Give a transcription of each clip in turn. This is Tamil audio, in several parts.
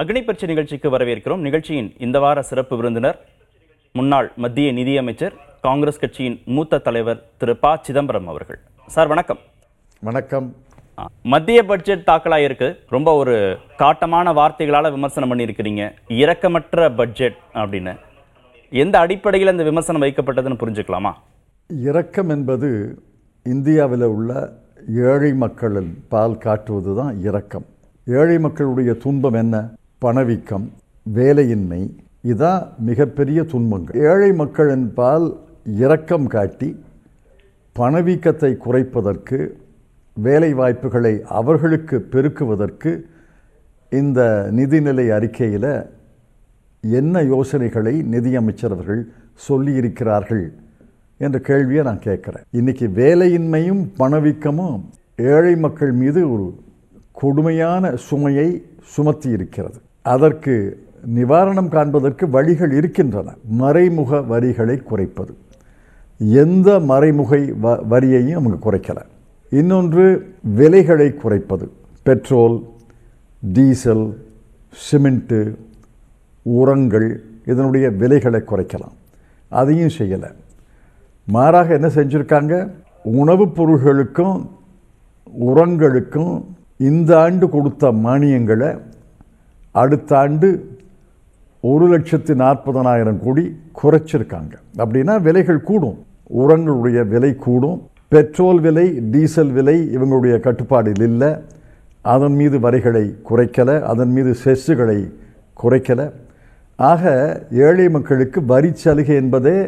அக்னிபர்ச்சை நிகழ்ச்சிக்கு வரவேற்கிறோம். நிகழ்ச்சியின் இந்த வார சிறப்பு விருந்தினர் முன்னாள் மத்திய நிதியமைச்சர், காங்கிரஸ் கட்சியின் மூத்த தலைவர் திரு ப சிதம்பரம் அவர்கள். சார் வணக்கம். வணக்கம். மத்திய பட்ஜெட் தாக்கலாயிருக்கு. ரொம்ப ஒரு காட்டமான வார்த்தைகளால் விமர்சனம் பண்ணியிருக்கிறீங்க, இரக்கமற்ற பட்ஜெட் அப்படின்னு. எந்த அடிப்படையில் இந்த விமர்சனம் வைக்கப்பட்டதுன்னு புரிஞ்சுக்கலாமா? இரக்கம் என்பது இந்தியாவில் உள்ள ஏழை மக்களின் பால் காட்டுவது தான் இரக்கம். ஏழை மக்களுடைய துன்பம் என்ன? பணவீக்கம், வேலையின்மை, இதான் மிகப்பெரிய துன்பங்கள். ஏழை மக்களின் பால் இரக்கம் காட்டி பணவீக்கத்தை குறைப்பதற்கு, வேலை வாய்ப்புகளை அவர்களுக்கு பெருக்குவதற்கு இந்த நிதிநிலை அறிக்கையில் என்ன யோசனைகளை நிதியமைச்சர் அவர்கள் சொல்லியிருக்கிறார்கள் என்ற கேள்வியை நான் கேட்குறேன். இன்றைக்கி வேலையின்மையும் பணவீக்கமும் ஏழை மக்கள் மீது ஒரு கொடுமையான சுமையை சுமத்தி இருக்கிறது. அதற்கு நிவாரணம் காண்பதற்கு வழிகள் இருக்கின்றன. மறைமுக வரிகளை குறைப்பது, எந்த மறைமுக வரியையும் அவங்க குறைக்கலை. இன்னொன்று விலைகளை குறைப்பது. பெட்ரோல், டீசல், சிமெண்ட்டு, உரங்கள், இதனுடைய விலைகளை குறைக்கலாம், அதையும் செய்யலை. மாறாக என்ன செஞ்சுருக்காங்க? உணவுப் பொருள்களுக்கும் உரங்களுக்கும் இந்த ஆண்டு கொடுத்த மானியங்களை அடுத்த ஆண்டு 1,40,000 கோடி குறைச்சிருக்காங்க. அப்படின்னா விலைகள் கூடும், உரங்களுடைய விலை கூடும், பெட்ரோல் விலை, டீசல் விலை இவங்களுடைய கட்டுப்பாடில் இல்லை. அதன் மீது வரிகளை குறைக்கலை, அதன் மீது செஸ்ஸுகளை குறைக்கலை. ஆக ஏழை மக்களுக்கு வரி சலுகை என்பதே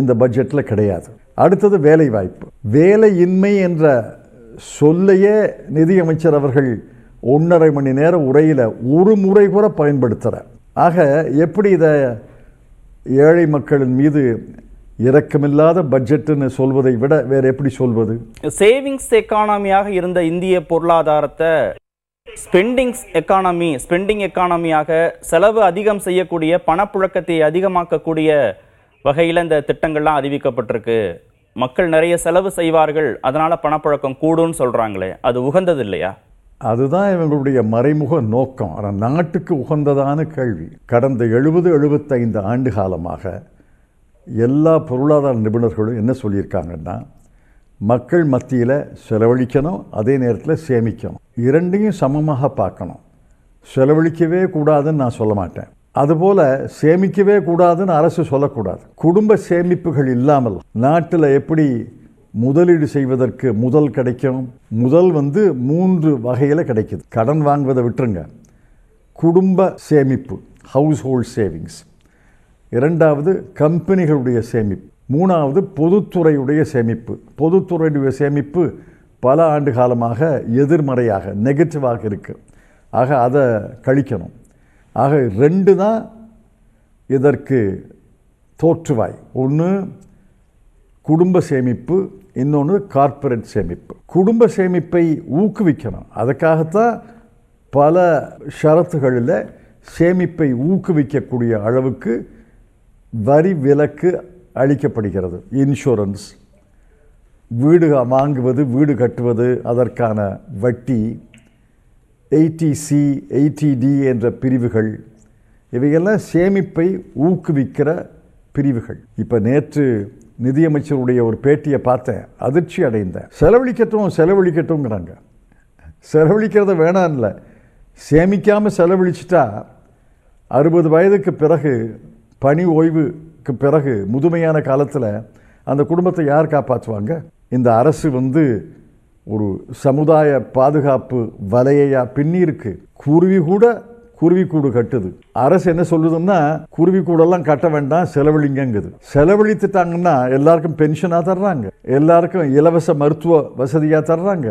இந்த பட்ஜெட்டில் கிடையாது. அடுத்தது வேலை வாய்ப்பு. வேலையின்மை என்ற சொல்லையே நிதியமைச்சர் அவர்கள் 1.5 மணி நேரம் உரையில் ஒரு முறை கூட பயன்படுத்துகிறார். ஆக எப்படி இதை ஏழை மக்களின் மீது இரக்கமில்லாத பட்ஜெட்டுன்னு சொல்வதை விட வேறு எப்படி சொல்வது? சேவிங்ஸ் எக்கானமியாக இருந்த இந்திய பொருளாதாரத்தை ஸ்பெண்டிங் எக்கானமியாக, செலவு அதிகம் செய்யக்கூடிய, பணப்புழக்கத்தை அதிகமாக்கக்கூடிய வகையில் இந்த திட்டங்கள்லாம் அறிவிக்கப்பட்டிருக்கு. மக்கள் நிறைய செலவு செய்வார்கள், அதனால் பணப்பழக்கம் கூடும்னு சொல்கிறாங்களே, அது உகந்தது இல்லையா? அதுதான் இவங்களுடைய மறைமுக நோக்கம். ஆனால் நாட்டுக்கு உகந்ததான கேள்வி. கடந்த 70-75 ஆண்டு காலமாக எல்லா பொருளாதார நிபுணர்களும் என்ன சொல்லியிருக்காங்கன்னா, மக்கள் மத்தியில் செலவழிக்கணும், அதே நேரத்தில் சேமிக்கணும், இரண்டையும் சமமாக பார்க்கணும். செலவழிக்கவே கூடாதுன்னு நான் சொல்ல மாட்டேன், அதுபோல் சேமிக்கவே கூடாதுன்னு அரசு சொல்லக்கூடாது. குடும்ப சேமிப்புகள் இல்லாமல் நாட்டில் எப்படி முதலீடு செய்வதற்கு முதல் கிடைக்கும்? முதல் 3 வகையில் கிடைக்கிது. கடன் வாங்குவதை விட்டுருங்க, குடும்ப சேமிப்பு, ஹவுஸ்ஹோல்ட் சேவிங்ஸ். 2வது கம்பெனிகளுடைய சேமிப்பு. 3வது பொதுத்துறையுடைய சேமிப்பு. பொதுத்துறையுடைய சேமிப்பு பல ஆண்டு காலமாக எதிர்மறையாக, நெகட்டிவாக இருக்குது. ஆக அதை கழிக்கணும். ஆக 2 தான் இதற்கு தோற்றுவாய். ஒன்று குடும்ப சேமிப்பு, இன்னொன்று கார்ப்பரேட் சேமிப்பு. குடும்ப சேமிப்பை ஊக்குவிக்கணும், அதுக்காகத்தான் பல ஷரத்துகளில் சேமிப்பை ஊக்குவிக்கக்கூடிய அளவுக்கு வரி விலக்கு அளிக்கப்படுகிறது. இன்சூரன்ஸ், வீடு வாங்குவது, வீடு கட்டுவது, அதற்கான வட்டி, 80C, 80D என்ற பிரிவுகள், இவையெல்லாம் சேமிப்பை ஊக்குவிக்கிற பிரிவுகள். இப்போ நேற்று நிதியமைச்சருடைய ஒரு பேட்டியை பார்த்தேன், அதிர்ச்சி அடைந்தேன். செலவழிக்கட்டும்ங்கிறாங்க. செலவழிக்கிறத வேணாம், இல்லை, சேமிக்காமல் செலவழிச்சிட்டா 60 வயதுக்கு பிறகு, பணி ஓய்வுக்கு பிறகு, முதுமையான காலத்தில் அந்த குடும்பத்தை யார் காப்பாற்றுவாங்க? இந்த அரசு ஒரு சமுதாய பாதுகாப்பு வலையா பின்னிருக்கு. குருவி கூடு கட்டுது. அரசு என்ன சொல்லுதுன்னா, குருவி கூடெல்லாம் கட்ட வேண்டாம், செலவழிங்குது. செலவழித்துட்டாங்கன்னா எல்லாருக்கும் பென்ஷனாக தர்றாங்க, எல்லாருக்கும் இலவச மருத்துவ வசதியாக தர்றாங்க,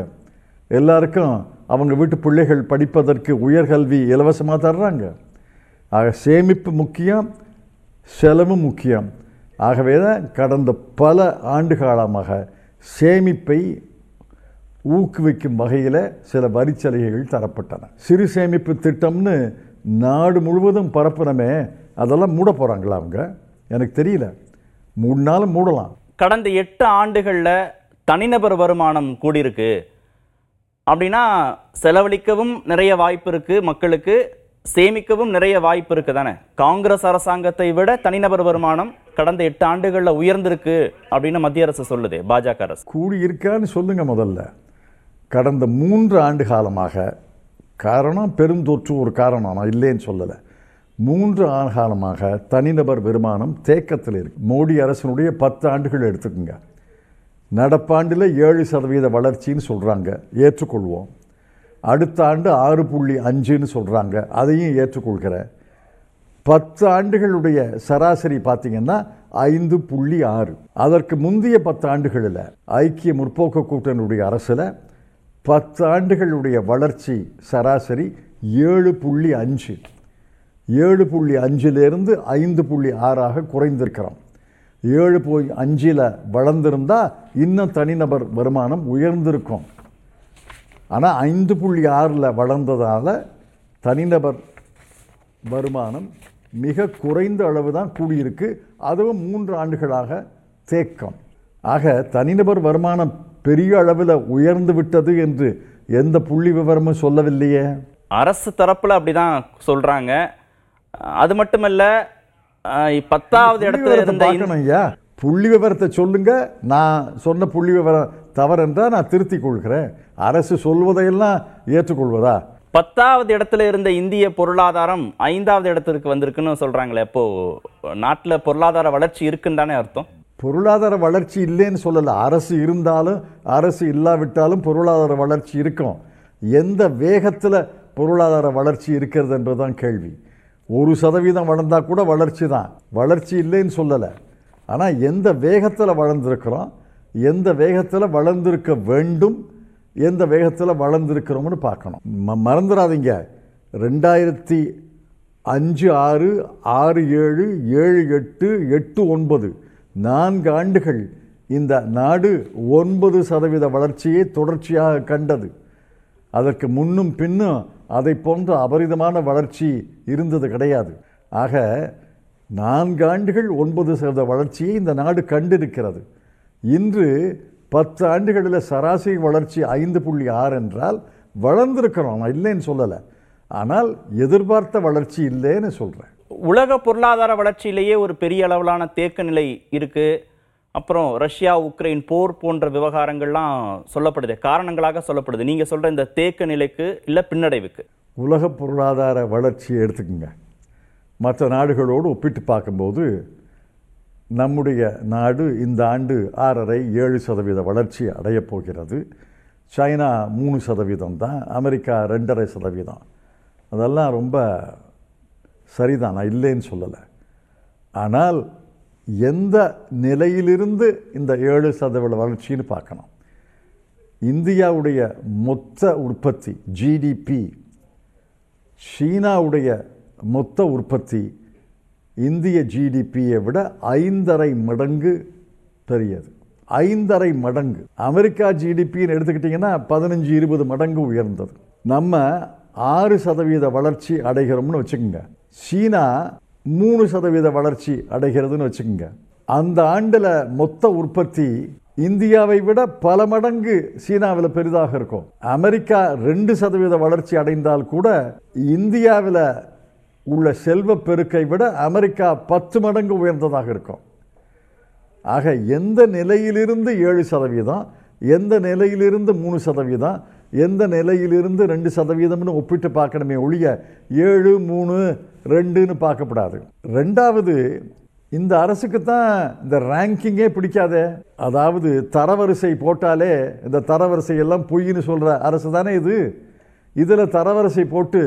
எல்லாருக்கும் அவங்க வீட்டு பிள்ளைகள் படிப்பதற்கு உயர்கல்வி இலவசமாக தர்றாங்க. ஆக சேமிப்பு முக்கியம், செலவு முக்கியம். ஆகவே தான் கடந்த பல ஆண்டு காலமாக சேமிப்பை ஊக்குவிக்கும் வகையில் சில வரி சலுகைகள் தரப்பட்டன. சிறு சேமிப்பு திட்டம்னு நாடு முழுவதும் பரப்புனமே, அதெல்லாம் மூட போகிறாங்களா அவங்க? எனக்கு தெரியல. மூணாலும் மூடலாம். கடந்த 8 ஆண்டுகளில் தனிநபர் வருமானம் கூடியிருக்கு அப்படின்னா, செலவழிக்கவும் நிறைய வாய்ப்பு இருக்குது மக்களுக்கு, சேமிக்கவும் நிறைய வாய்ப்பு இருக்குது தானே. காங்கிரஸ் அரசாங்கத்தை விட தனிநபர் வருமானம் கடந்த 8 ஆண்டுகளில் உயர்ந்திருக்கு அப்படின்னு மத்திய அரசு சொல்லுது. பாஜக அரசு கூடி இருக்கான்னு சொல்லுங்க. முதல்ல கடந்த 3 ஆண்டு காலமாக, காரணம் பெருந்தொற்று ஒரு காரணம், நான் இல்லைன்னு சொல்லலை, 3 ஆண்டு காலமாக தனிநபர் வருமானம் தேக்கத்தில் இருக்குது. மோடி அரசினுடைய 10 ஆண்டுகள் எடுத்துக்கோங்க. நடப்பாண்டில் 7% வளர்ச்சின்னு சொல்கிறாங்க, ஏற்றுக்கொள்வோம். அடுத்த ஆண்டு 6.5ன்னு சொல்கிறாங்க, அதையும் ஏற்றுக்கொள்கிற. 10 ஆண்டுகளுடைய சராசரி பார்த்திங்கன்னா 5.6. அதற்கு முந்தைய 10 ஆண்டுகளில் ஐக்கிய முற்போக்கு கூட்டணியுடைய அரசில் 10 ஆண்டுகளுடைய வளர்ச்சி சராசரி 7.5. 7.5லேருந்து 5.6 குறைந்திருக்கிறோம். 7.5 வளர்ந்திருந்தால் இன்னும் தனிநபர் வருமானம் உயர்ந்திருக்கும். ஆனால் 5.6 வளர்ந்ததால் தனிநபர் வருமானம் மிக குறைந்த அளவு தான் கூடியிருக்கு. அதுவும் 3 ஆண்டுகளாக தேக்கம். ஆக தனிநபர் வருமானம் பெரிய அளவில் உயர்ந்து விட்டது என்று எந்த புள்ளி விவரமும் சொல்லவில்லையே. அரசு தரப்பில் அப்படி தான் சொல்கிறாங்க. அது மட்டுமல்ல, 10வது இடத்துல இருந்த புள்ளி விவரத்தை சொல்லுங்க. நான் சொன்ன புள்ளி விவரம் தவறென்றால் நான் திருத்திக் கொள்கிறேன். அரசு சொல்வதையெல்லாம் ஏற்றுக்கொள்வதா? 10வது இடத்துல இருந்த இந்திய பொருளாதாரம் 5வது இடத்திற்கு வந்திருக்குன்னு சொல்கிறாங்களே. இப்போ நாட்டில் பொருளாதார வளர்ச்சி இருக்குன்னு தானே அர்த்தம். பொருளாதார வளர்ச்சி இல்லைன்னு சொல்லலை. அரசு இருந்தாலும் அரசு இல்லாவிட்டாலும் பொருளாதார வளர்ச்சி இருக்கும். எந்த வேகத்தில் பொருளாதார வளர்ச்சி இருக்கிறது என்பதுதான் கேள்வி. 1% வளர்ந்தால் கூட வளர்ச்சி தான், வளர்ச்சி இல்லைன்னு சொல்லலை. ஆனால் எந்த வேகத்தில் வளர்ந்துருக்கிறோம், எந்த வேகத்தில் வளர்ந்துருக்க வேண்டும், எந்த வேகத்தில் வளர்ந்துருக்கிறோம்னு பார்க்கணும். மறந்துடாதீங்க, 2005, 2006, 2006, 2007, 2007, 2008, 2009, 4 ஆண்டுகள் இந்த நாடு 9% வளர்ச்சியை தொடர்ச்சியாக கண்டது. அதற்கு முன்னும் பின்னும் அதை போன்ற அபரிதமான வளர்ச்சி இருந்தது கிடையாது. ஆக 4 ஆண்டுகள் 9% வளர்ச்சியை இந்த நாடு கண்டிருக்கிறது. இன்று 10 ஆண்டுகளில் சராசரி வளர்ச்சி 5.6 என்றால் வளர்ந்திருக்கிறோம், நான் இல்லைன்னு சொல்லலை. ஆனால் எதிர்பார்த்த வளர்ச்சி இல்லைன்னு சொல்கிறேன். உலக பொருளாதார வளர்ச்சியிலேயே ஒரு பெரிய அளவிலான தேக்க நிலை இருக்குது. அப்புறம் ரஷ்யா உக்ரைன் போர் போன்ற விவகாரங்கள்லாம் சொல்லப்படுது, காரணங்களாக சொல்லப்படுது. நீங்கள் சொல்கிற இந்த தேக்க நிலைக்கு இல்லை பின்னடைவுக்கு உலக பொருளாதார வளர்ச்சியை எடுத்துக்கோங்க. மற்ற நாடுகளோடு ஒப்பிட்டு பார்க்கும்போது நம்முடைய நாடு இந்த ஆண்டு 6.5-7% வளர்ச்சி அடையப் போகிறது. சைனா 3% தான், அமெரிக்கா 2.5%. அதெல்லாம் ரொம்ப சரிதான், நான் இல்லைன்னு சொல்லலை. ஆனால் எந்த நிலையிலிருந்து இந்த 7% வளர்ச்சின்னு பார்க்கணும். இந்தியாவுடைய மொத்த உற்பத்தி ஜிடிபி, சீனாவுடைய மொத்த உற்பத்தி இந்திய ஜிடிபியை விட 5.5 மடங்கு பெரியது. 5.5 மடங்கு. அமெரிக்கா ஜிடிபின்னு எடுத்துக்கிட்டிங்கன்னா 15-20 மடங்கு உயர்ந்தது. நம்ம 6% வளர்ச்சி அடைகிறோம்னு வச்சுக்கோங்க. சீனா 3% வளர்ச்சி அடைகிறதுன்னு வச்சுக்கோங்க. அந்த ஆண்டில் மொத்த உற்பத்தி இந்தியாவை விட பல மடங்கு சீனாவில் பெரிதாக இருக்கும். அமெரிக்கா 2% வளர்ச்சி அடைந்தால் கூட இந்தியாவில் உள்ள செல்வ பெருக்கை விட அமெரிக்கா 10 மடங்கு உயர்ந்ததாக இருக்கும். ஆக எந்த நிலையிலிருந்து 7%, எந்த நிலையிலிருந்து 3%, எந்த நிலையிலிருந்து 2%ன்னு ஒப்பிட்டு பார்க்கணுமே ஒழிய 7, 3, 2ன்னு பார்க்கப்படாது. ரெண்டாவது, இந்த அரசுக்கு தான் இந்த ரேங்கிங்கே பிடிக்காதே. அதாவது தரவரிசை போட்டாலே இந்த தரவரிசையெல்லாம் பொய்ன்னு சொல்கிற அரசு தானே இது. இதில் தரவரிசை போட்டு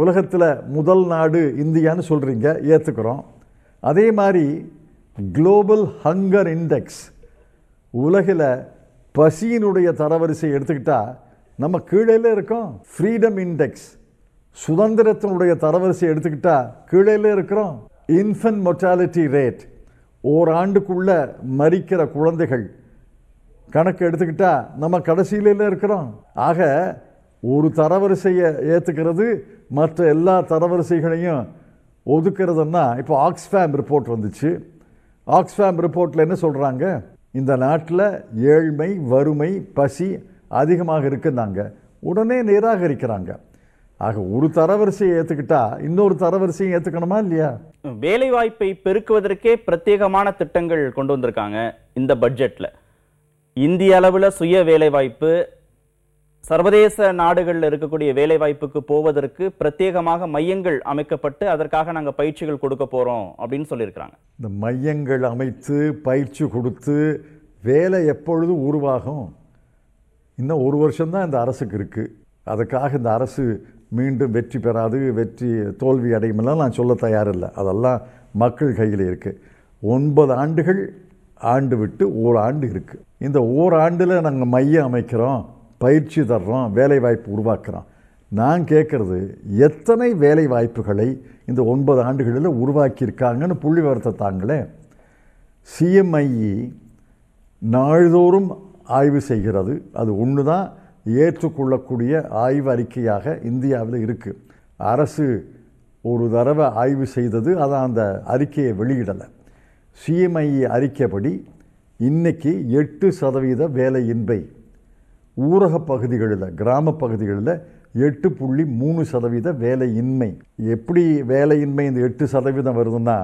உலகத்தில் முதல் நாடு இந்தியான்னு சொல்கிறீங்க, ஏற்றுக்கிறோம். அதே மாதிரி குளோபல் ஹங்கர் இண்டெக்ஸ், உலகில் பசியினுடைய தரவரிசை எடுத்துக்கிட்டால் நம்ம கீழேல இருக்கோம். ஃப்ரீடம் இண்டெக்ஸ், சுதந்திரத்தினுடைய தரவரிசை எடுத்துக்கிட்டால் கீழேல இருக்கிறோம். இன்ஃபன்ட் மொர்டாலிட்டி ரேட், ஓராண்டுக்குள்ளே மரிக்கிற குழந்தைகள் கணக்கு எடுத்துக்கிட்டால் நம்ம கடைசியில இருக்கிறோம். ஆக ஒரு தரவரிசையை ஏற்றுக்கிறது மற்ற எல்லா தரவரிசைகளையும் ஒதுக்கிறதுன்னா, இப்போ ஆக்ஸ்ஃபேம் ரிப்போர்ட் வந்துச்சு. ஆக்ஸ்ஃபேம் ரிப்போர்ட்டில் என்ன சொல்கிறாங்க, இந்த நாட்டில் ஏழ்மை, வறுமை, பசி அதிகமாக இருக்குன்னாங்க. உடனே நிராகரிக்கிறாங்க. ஆக ஒரு தரவரிசையை ஏற்றுக்கிட்டா இன்னொரு தரவரிசையும் ஏற்றுக்கணுமா இல்லையா? வேலைவாய்ப்பை பெருக்குவதற்கே பிரத்யேகமான திட்டங்கள் கொண்டு வந்திருக்காங்க இந்த பட்ஜெட்டில். இந்திய அளவில் சுய வேலைவாய்ப்பு, சர்வதேச நாடுகளில் இருக்கக்கூடிய வேலைவாய்ப்புக்கு போவதற்கு பிரத்யேகமாக மையங்கள் அமைக்கப்பட்டு அதற்காக நாங்கள் பயிற்சிகள் கொடுக்க போகிறோம் அப்படின்னு சொல்லியிருக்கிறாங்க. இந்த மையங்கள் அமைத்து பயிற்சி கொடுத்து வேலை எப்பொழுது உருவாகும்? இன்னும் ஒரு வருஷம்தான் இந்த அரசுக்கு இருக்குது. அதுக்காக இந்த அரசு மீண்டும் வெற்றி பெறாது, வெற்றி தோல்வி அடையுமெல்லாம் நான் சொல்ல தயாரில்லை. அதெல்லாம் மக்கள் கையில் இருக்குது. 9 ஆண்டுகள் ஆண்டு விட்டு ஓராண்டு இருக்குது. இந்த ஓராண்டில் நாங்கள் மையம் அமைக்கிறோம், பயிற்சி தர்றோம், வேலைவாய்ப்பு உருவாக்குறோம். நான் கேட்குறது எத்தனை வேலைவாய்ப்புகளை இந்த 9 ஆண்டுகளில் உருவாக்கியிருக்காங்கன்னு புள்ளி விவரத்தை தாங்களே. CMIE நாள்தோறும் ஆய்வு செய்கிறது. அது ஒன்று தான் ஏற்றுக்கொள்ளக்கூடிய ஆய்வு அறிக்கையாக இந்தியாவில் இருக்குது. அரசு ஒரு தடவை ஆய்வு செய்தது, அதை அந்த அறிக்கையை வெளியிடலை. CMIE அறிக்கைப்படி இன்றைக்கி 8% வேலையின்மை ஊரக பகுதிகளில், கிராம பகுதிகளில் 8.3% வேலையின்மை. எப்படி வேலையின்மை இந்த 8% வருதுன்னா,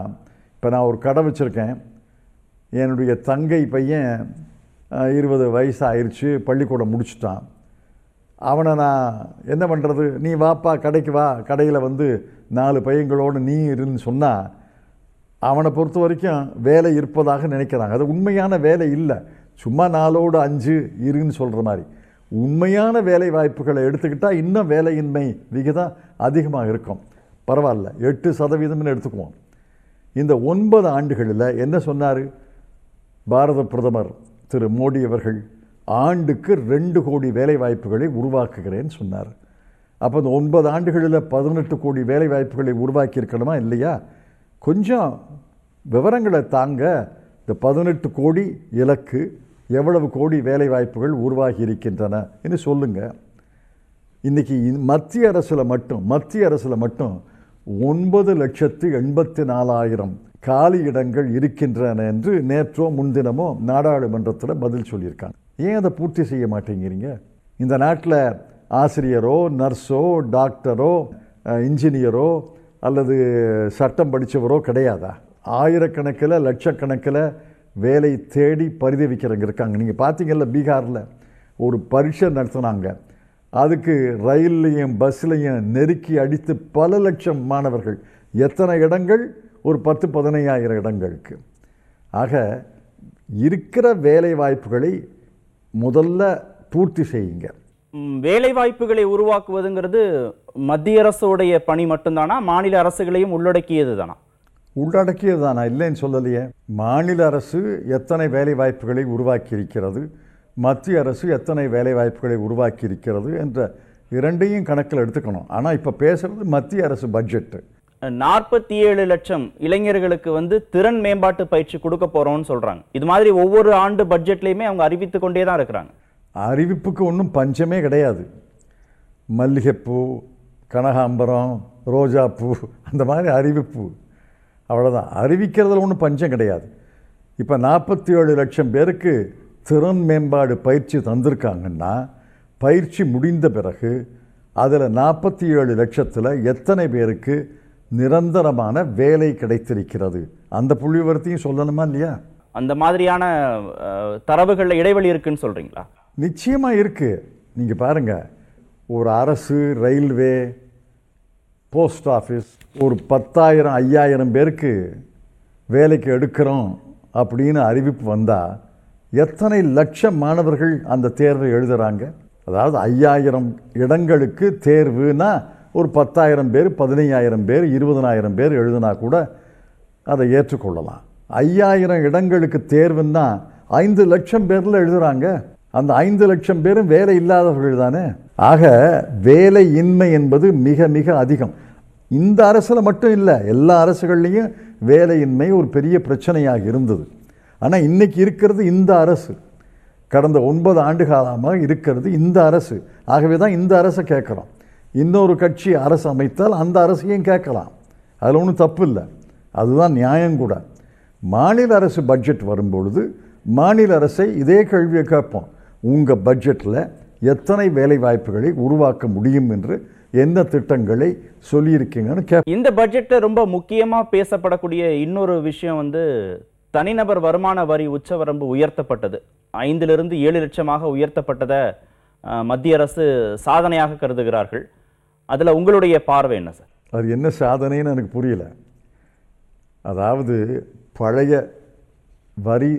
இப்போ நான் ஒரு கடை வச்சுருக்கேன், என்னுடைய தங்கை பையன் 20 வயசு ஆயிடுச்சு, பள்ளிக்கூடம் முடிச்சுட்டான். அவனை நான் என்ன பண்ணுறது, நீ வாப்பா கடைக்கு வா, கடையில் வந்து 4 பையங்களோடு நீ இருன்னு சொன்னால் அவனை பொறுத்த வரைக்கும் வேலை இருப்பதாக நினைக்கிறாங்க. அது உண்மையான வேலை இல்லை, சும்மா 4/5 இருன்னு சொல்கிற மாதிரி. உண்மையான வேலை வாய்ப்புகளை எடுத்துக்கிட்டால் இன்னும் வேலையின்மை விகிதம் அதிகமாக இருக்கும். பரவாயில்ல, 8%ன்னு எடுத்துக்குவோம். இந்த 9 ஆண்டுகளில் என்ன சொன்னார் பாரத பிரதமர் திரு மோடி அவர்கள்? ஆண்டுக்கு 2 கோடி வேலைவாய்ப்புகளை உருவாக்குகிறேன்னு சொன்னார். அப்போ இந்த 9 ஆண்டுகளில் 18 கோடி வேலைவாய்ப்புகளை உருவாக்கியிருக்கணுமா இல்லையா? கொஞ்சம் விவரங்களை தாங்க. இந்த 18 கோடி இலக்கு, எவ்வளவு கோடி வேலைவாய்ப்புகள் உருவாகி இருக்கின்றன என்று சொல்லுங்கள். இன்றைக்கி மத்திய அரசில் மட்டும் 9,84,000 காலி இடங்கள் இருக்கின்றன என்று நேற்றோ முன்தினமோ நாடாளுமன்றத்தில் பதில் சொல்லியிருக்காங்க. ஏன் அதை பூர்த்தி செய்ய மாட்டேங்கிறீங்க? இந்த நாட்டில் ஆசிரியரோ, நர்ஸோ, டாக்டரோ, இன்ஜினியரோ அல்லது சட்டம் படித்தவரோ கிடையாதா? ஆயிரக்கணக்கில் லட்சக்கணக்கில் வேலை தேடி பரிதவிக்கிறவங்க இருக்காங்க. நீங்கள் பார்த்தீங்கல்ல, பீகாரில் ஒரு பரீட்சை நடத்தினாங்க, அதுக்கு ரயில்லையும் பஸ்லையும் நெருக்கி அடித்து பல லட்சம் மாணவர்கள். எத்தனை இடங்கள்? ஒரு 10,000-15,000 இடங்களுக்கு. ஆக இருக்கிற வேலை வாய்ப்புகளை முதல்ல பூர்த்தி செய்யுங்க. வேலை வாய்ப்புகளை உருவாக்குவதுங்கிறது மத்திய அரசுடைய பணி மட்டும்தானா, மாநில அரசுகளையும் உள்ளடக்கியது தானா? உள்ளடக்கியது தானா, இல்லைன்னு சொல்லலையே. மாநில அரசு எத்தனை வேலை வாய்ப்புகளை உருவாக்கி இருக்கிறது, மத்திய அரசு எத்தனை வேலை வாய்ப்புகளை உருவாக்கி இருக்கிறது என்ற இரண்டையும் கணக்கில் எடுத்துக்கணும். ஆனால் இப்போ பேசுகிறது மத்திய அரசு பட்ஜெட்டு. 47 லட்சம் இளைஞர்களுக்கு திறன் மேம்பாட்டு பயிற்சி கொடுக்க போகிறோம்னு சொல்கிறாங்க. இது மாதிரி ஒவ்வொரு ஆண்டு பட்ஜெட்லேயுமே அவங்க அறிவித்து கொண்டே தான் இருக்கிறாங்க. அறிவிப்புக்கு ஒன்றும் பஞ்சமே கிடையாது. மல்லிகைப்பூ, கனகாம்பரம், ரோஜாப்பூ, அந்த மாதிரி அறிவிப்பு, அவ்வளோதான். அறிவிக்கிறதுல ஒன்றும் பஞ்சம் கிடையாது. இப்போ 47 லட்சம் பேருக்கு திறன் மேம்பாடு பயிற்சி தந்திருக்காங்கன்னா, பயிற்சி முடிந்த பிறகு அதில் 47 லட்சத்தில் எத்தனை பேருக்கு நிரந்தரமான வேலை கிடைத்திருக்கிறது, அந்த புள்ளி விவரத்தையும் சொல்லணுமா இல்லையா? அந்த மாதிரியான தரவுகளில் இடைவெளி இருக்குன்னு சொல்கிறீங்களா? நிச்சயமாக இருக்குது. நீங்கள் பாருங்கள், ஒரு அரசு, ரயில்வே, போஸ்ட் ஆஃபீஸ் ஒரு 10,000-5,000 பேருக்கு வேலைக்கு எடுக்கிறோம் அப்படின்னு அறிவிப்பு வந்தால் எத்தனை லட்சம் மாணவர்கள் அந்த தேர்வை எழுதுகிறாங்க? அதாவது 5,000 இடங்களுக்கு தேர்வுனா ஒரு 10,000 பேர், 15,000 பேர், 20,000 பேர் எழுதுனா கூட அதை ஏற்றுக்கொள்ளலாம். 5,000 இடங்களுக்கு தேர்வுன்னா 5 லட்சம் பேரில் எழுதுகிறாங்க. அந்த 5 லட்சம் பேரும் வேலை இல்லாதவர்கள் தானே. ஆக வேலையின்மை என்பது மிக மிக அதிகம். இந்த அரசில் மட்டும் இல்லை, எல்லா அரசுகள்லேயும் வேலையின்மை ஒரு பெரிய பிரச்சனையாக இருந்தது. ஆனால் இன்றைக்கி இருக்கிறது இந்த அரசு, கடந்த 9 ஆண்டு காலமாக இருக்கிறது இந்த அரசு. ஆகவே தான் இந்த அரசை கேட்குறோம். இன்னொரு கட்சி அரசு அமைத்தால் அந்த அரசையும் கேட்கலாம், அதில் ஒன்றும் தப்பு இல்லை, அதுதான் நியாயம் கூட. மாநில அரசு பட்ஜெட் வரும்பொழுது மாநில அரசை இதே கேள்வியை கேட்போம், உங்கள் பட்ஜெட்டில் எத்தனை வேலை வாய்ப்புகளை உருவாக்க முடியும் என்று என்ன திட்டங்களை சொல்லியிருக்கீங்கன்னு கேட்க. இந்த பட்ஜெட்டில் ரொம்ப முக்கியமாக பேசப்படக்கூடிய இன்னொரு விஷயம் வந்து தனிநபர் வருமான வரி உச்சவரம்பு உயர்த்தப்பட்டது. 5 லட்சம் to 7 லட்சமாக உயர்த்தப்பட்டதை மத்திய அரசு சாதனையாக கருதுகிறார்கள். அதில் உங்களுடைய பார்வை என்ன சார்? அது என்ன சாதனைன்னு எனக்கு புரியல. அதாவது பழைய வரி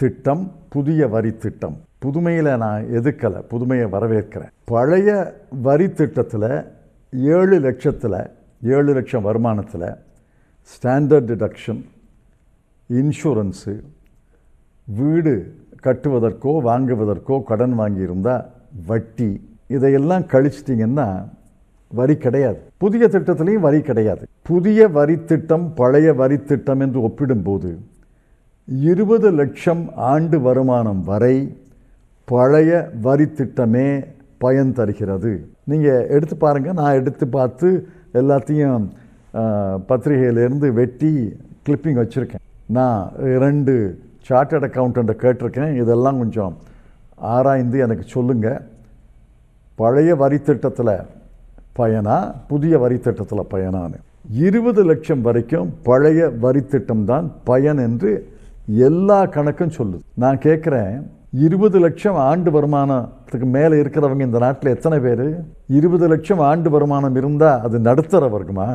திட்டம் புதிய வரி திட்டம், புதுமையில் நான் எதிர்க்கலை, புதுமையை வரவேற்கிறேன். பழைய வரி திட்டத்தில் 7 லட்சம் வருமானத்தில் ஸ்டாண்டர்ட் டிடக்ஷன், இன்சூரன்ஸு, வீடு கட்டுவதற்கோ வாங்குவதற்கோ கடன் வாங்கியிருந்தால் வட்டி, இதையெல்லாம் கழிச்சிட்டிங்கன்னா வரி கிடையாது. புதிய திட்டத்துலேயும் வரி கிடையாது. புதிய வரி திட்டம் பழைய வரி திட்டம் என்று ஒப்பிடும்போது 20 லட்சம் ஆண்டு வருமானம் வரை பழைய வரி திட்டமே பயன் தருகிறது. நீங்கள் எடுத்து பாருங்கள், நான் எடுத்து பார்த்து எல்லாத்தையும் பத்திரிகையிலேருந்து வெட்டி கிளிப்பிங் வச்சுருக்கேன். நான் 2 சார்ட்டர்ட் அக்கௌண்டண்ட்டை கேட்டிருக்கேன், இதெல்லாம் கொஞ்சம் ஆராய்ந்து எனக்கு சொல்லுங்கள், பழைய வரி திட்டத்தில் பயனா புதிய வரி திட்டத்தில் பயனானு. 20 லட்சம் வரைக்கும் பழைய வரி திட்டம்தான் பயன் என்று எல்லா கணக்கும் சொல்லுது. நான் கேட்குறேன், 20 லட்சம் ஆண்டு வருமானத்துக்கு மேலே இருக்கிறவங்க இந்த நாட்டில் எத்தனை பேர்? 20 லட்சம் ஆண்டு வருமானம் இருந்தால் அது நடுத்தர வர்க்கமா?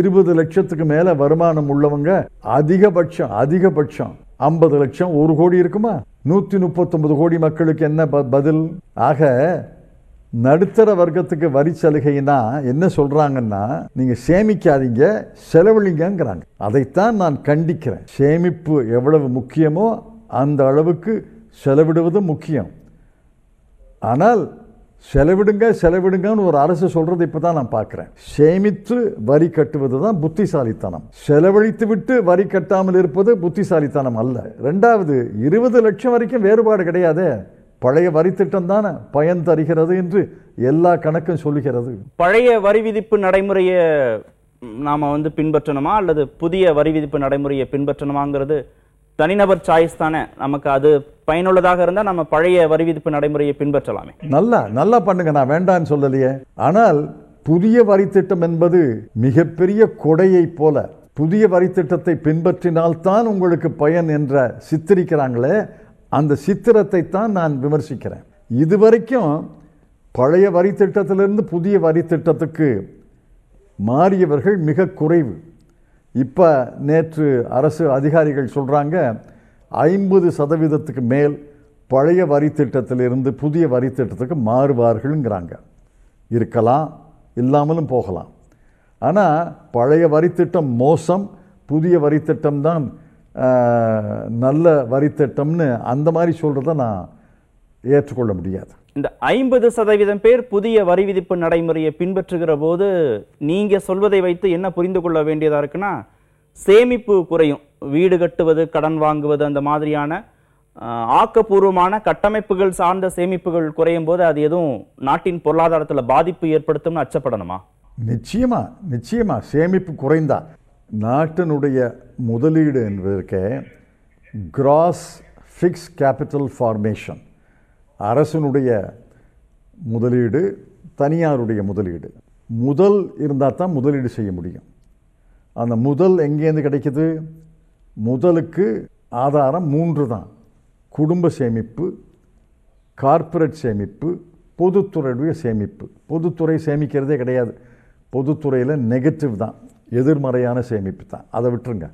20 லட்சத்துக்கு மேலே வருமானம் உள்ளவங்க அதிகபட்சம் 50 லட்சம் 1 கோடி இருக்குமா? 139 கோடி மக்களுக்கு என்ன பதில்? ஆக நடுத்தர வர்க்கத்துக்கு வரி சலுகைனா என்ன சொல்கிறாங்கன்னா, நீங்கள் சேமிக்காதீங்க செலவழிங்கிறாங்க. அதைத்தான் நான் கண்டிக்கிறேன். சேமிப்பு எவ்வளவு முக்கியமோ அந்த அளவுக்கு செலவிடுவது முக்கியம். ஆனால் செலவிடுங்கன்னு ஒரு அரசு சொல்கிறது இப்போ தான் நான் பார்க்குறேன். சேமித்து வரி கட்டுவது தான் புத்திசாலித்தனம், செலவழித்து விட்டு வரி கட்டாமல் இருப்பது புத்திசாலித்தனம் அல்ல. ரெண்டாவது, 20 லட்சம் வரைக்கும் வேறுபாடு கிடையாது, பழைய வரி திட்டம் தானே பயன் தருகிறது என்று எல்லா கணக்கும் சொல்லுகிறது. பழைய வரி விதிப்பு நடைமுறையை நாம் வந்து பின்பற்றணுமா அல்லது புதிய வரி விதிப்பு நடைமுறையை பின்பற்றணுமாங்கிறது தனிநபர் சாய்ஸ் தானே. நமக்கு அது பயனுள்ளதாக இருந்தால் நம்ம பழைய வரி விதிப்பு நடைமுறையை பின்பற்றலாமே. நல்லா பண்ணுங்க, நான் வேண்டான்னு சொல்லலையே. ஆனால் புதிய வரி திட்டம் என்பது மிகப்பெரிய கொடையை போல, புதிய வரி திட்டத்தை பின்பற்றினால்தான் உங்களுக்கு பயன் என்ற சித்தரிக்கிறாங்களே, அந்த சித்திரத்தை தான் நான் விமர்சிக்கிறேன். இதுவரைக்கும் பழைய வரி திட்டத்திலிருந்து புதிய வரி திட்டத்துக்கு மாறியவர்கள் மிக குறைவு. இப்போ நேற்று அரசு அதிகாரிகள் சொல்கிறாங்க, 50% மேல் பழைய வரி திட்டத்திலிருந்து புதிய வரி திட்டத்துக்கு மாறுவார்கள்ங்கிறாங்க. இருக்கலாம், இல்லாமலும் போகலாம். ஆனால் பழைய வரி திட்டம் மோசம், புதிய வரி திட்டம்தான் நல்ல வரி திட்டம்னு அந்த மாதிரி சொல்கிறத நான் ஏற்றுக்கொள்ள முடியாது. இந்த 50% பேர் புதிய வரி விதிப்பு நடைமுறையை பின்பற்றுகிற போது நீங்கள் சொல்வதை வைத்து என்ன புரிந்து கொள்ள வேண்டியதாக இருக்குன்னா, சேமிப்பு குறையும், வீடு கட்டுவது, கடன் வாங்குவது, அந்த மாதிரியான ஆக்கப்பூர்வமான கட்டமைப்புகள் சார்ந்த சேமிப்புகள் குறையும் போது அது எதுவும் நாட்டின் பொருளாதாரத்தில் பாதிப்பு ஏற்படுத்தும்னு அச்சப்படணுமா? நிச்சயமாக சேமிப்பு குறைந்தா நாட்டினுடைய முதலீடு என்பதற்கு கிராஸ் ஃபிக்ஸ் கேபிட்டல் ஃபார்மேஷன், அரசனுடைய முதலீடு தனியாருடைய முதலீடு, முதல் இருந்தால் தான் முதலீடு செய்ய முடியும். அந்த முதல் எங்கேருந்து கிடைக்கிது? முதலுக்கு ஆதாரம் 3 தான்: குடும்ப சேமிப்பு, கார்ப்பரேட் சேமிப்பு, பொதுத்துறையுடைய சேமிப்பு. பொதுத்துறை சேமிக்கிறதே கிடையாது, பொதுத்துறையில் நெகட்டிவ் தான், எதிர்மறையான சேமிப்பு தான், அதை விட்டுருங்க.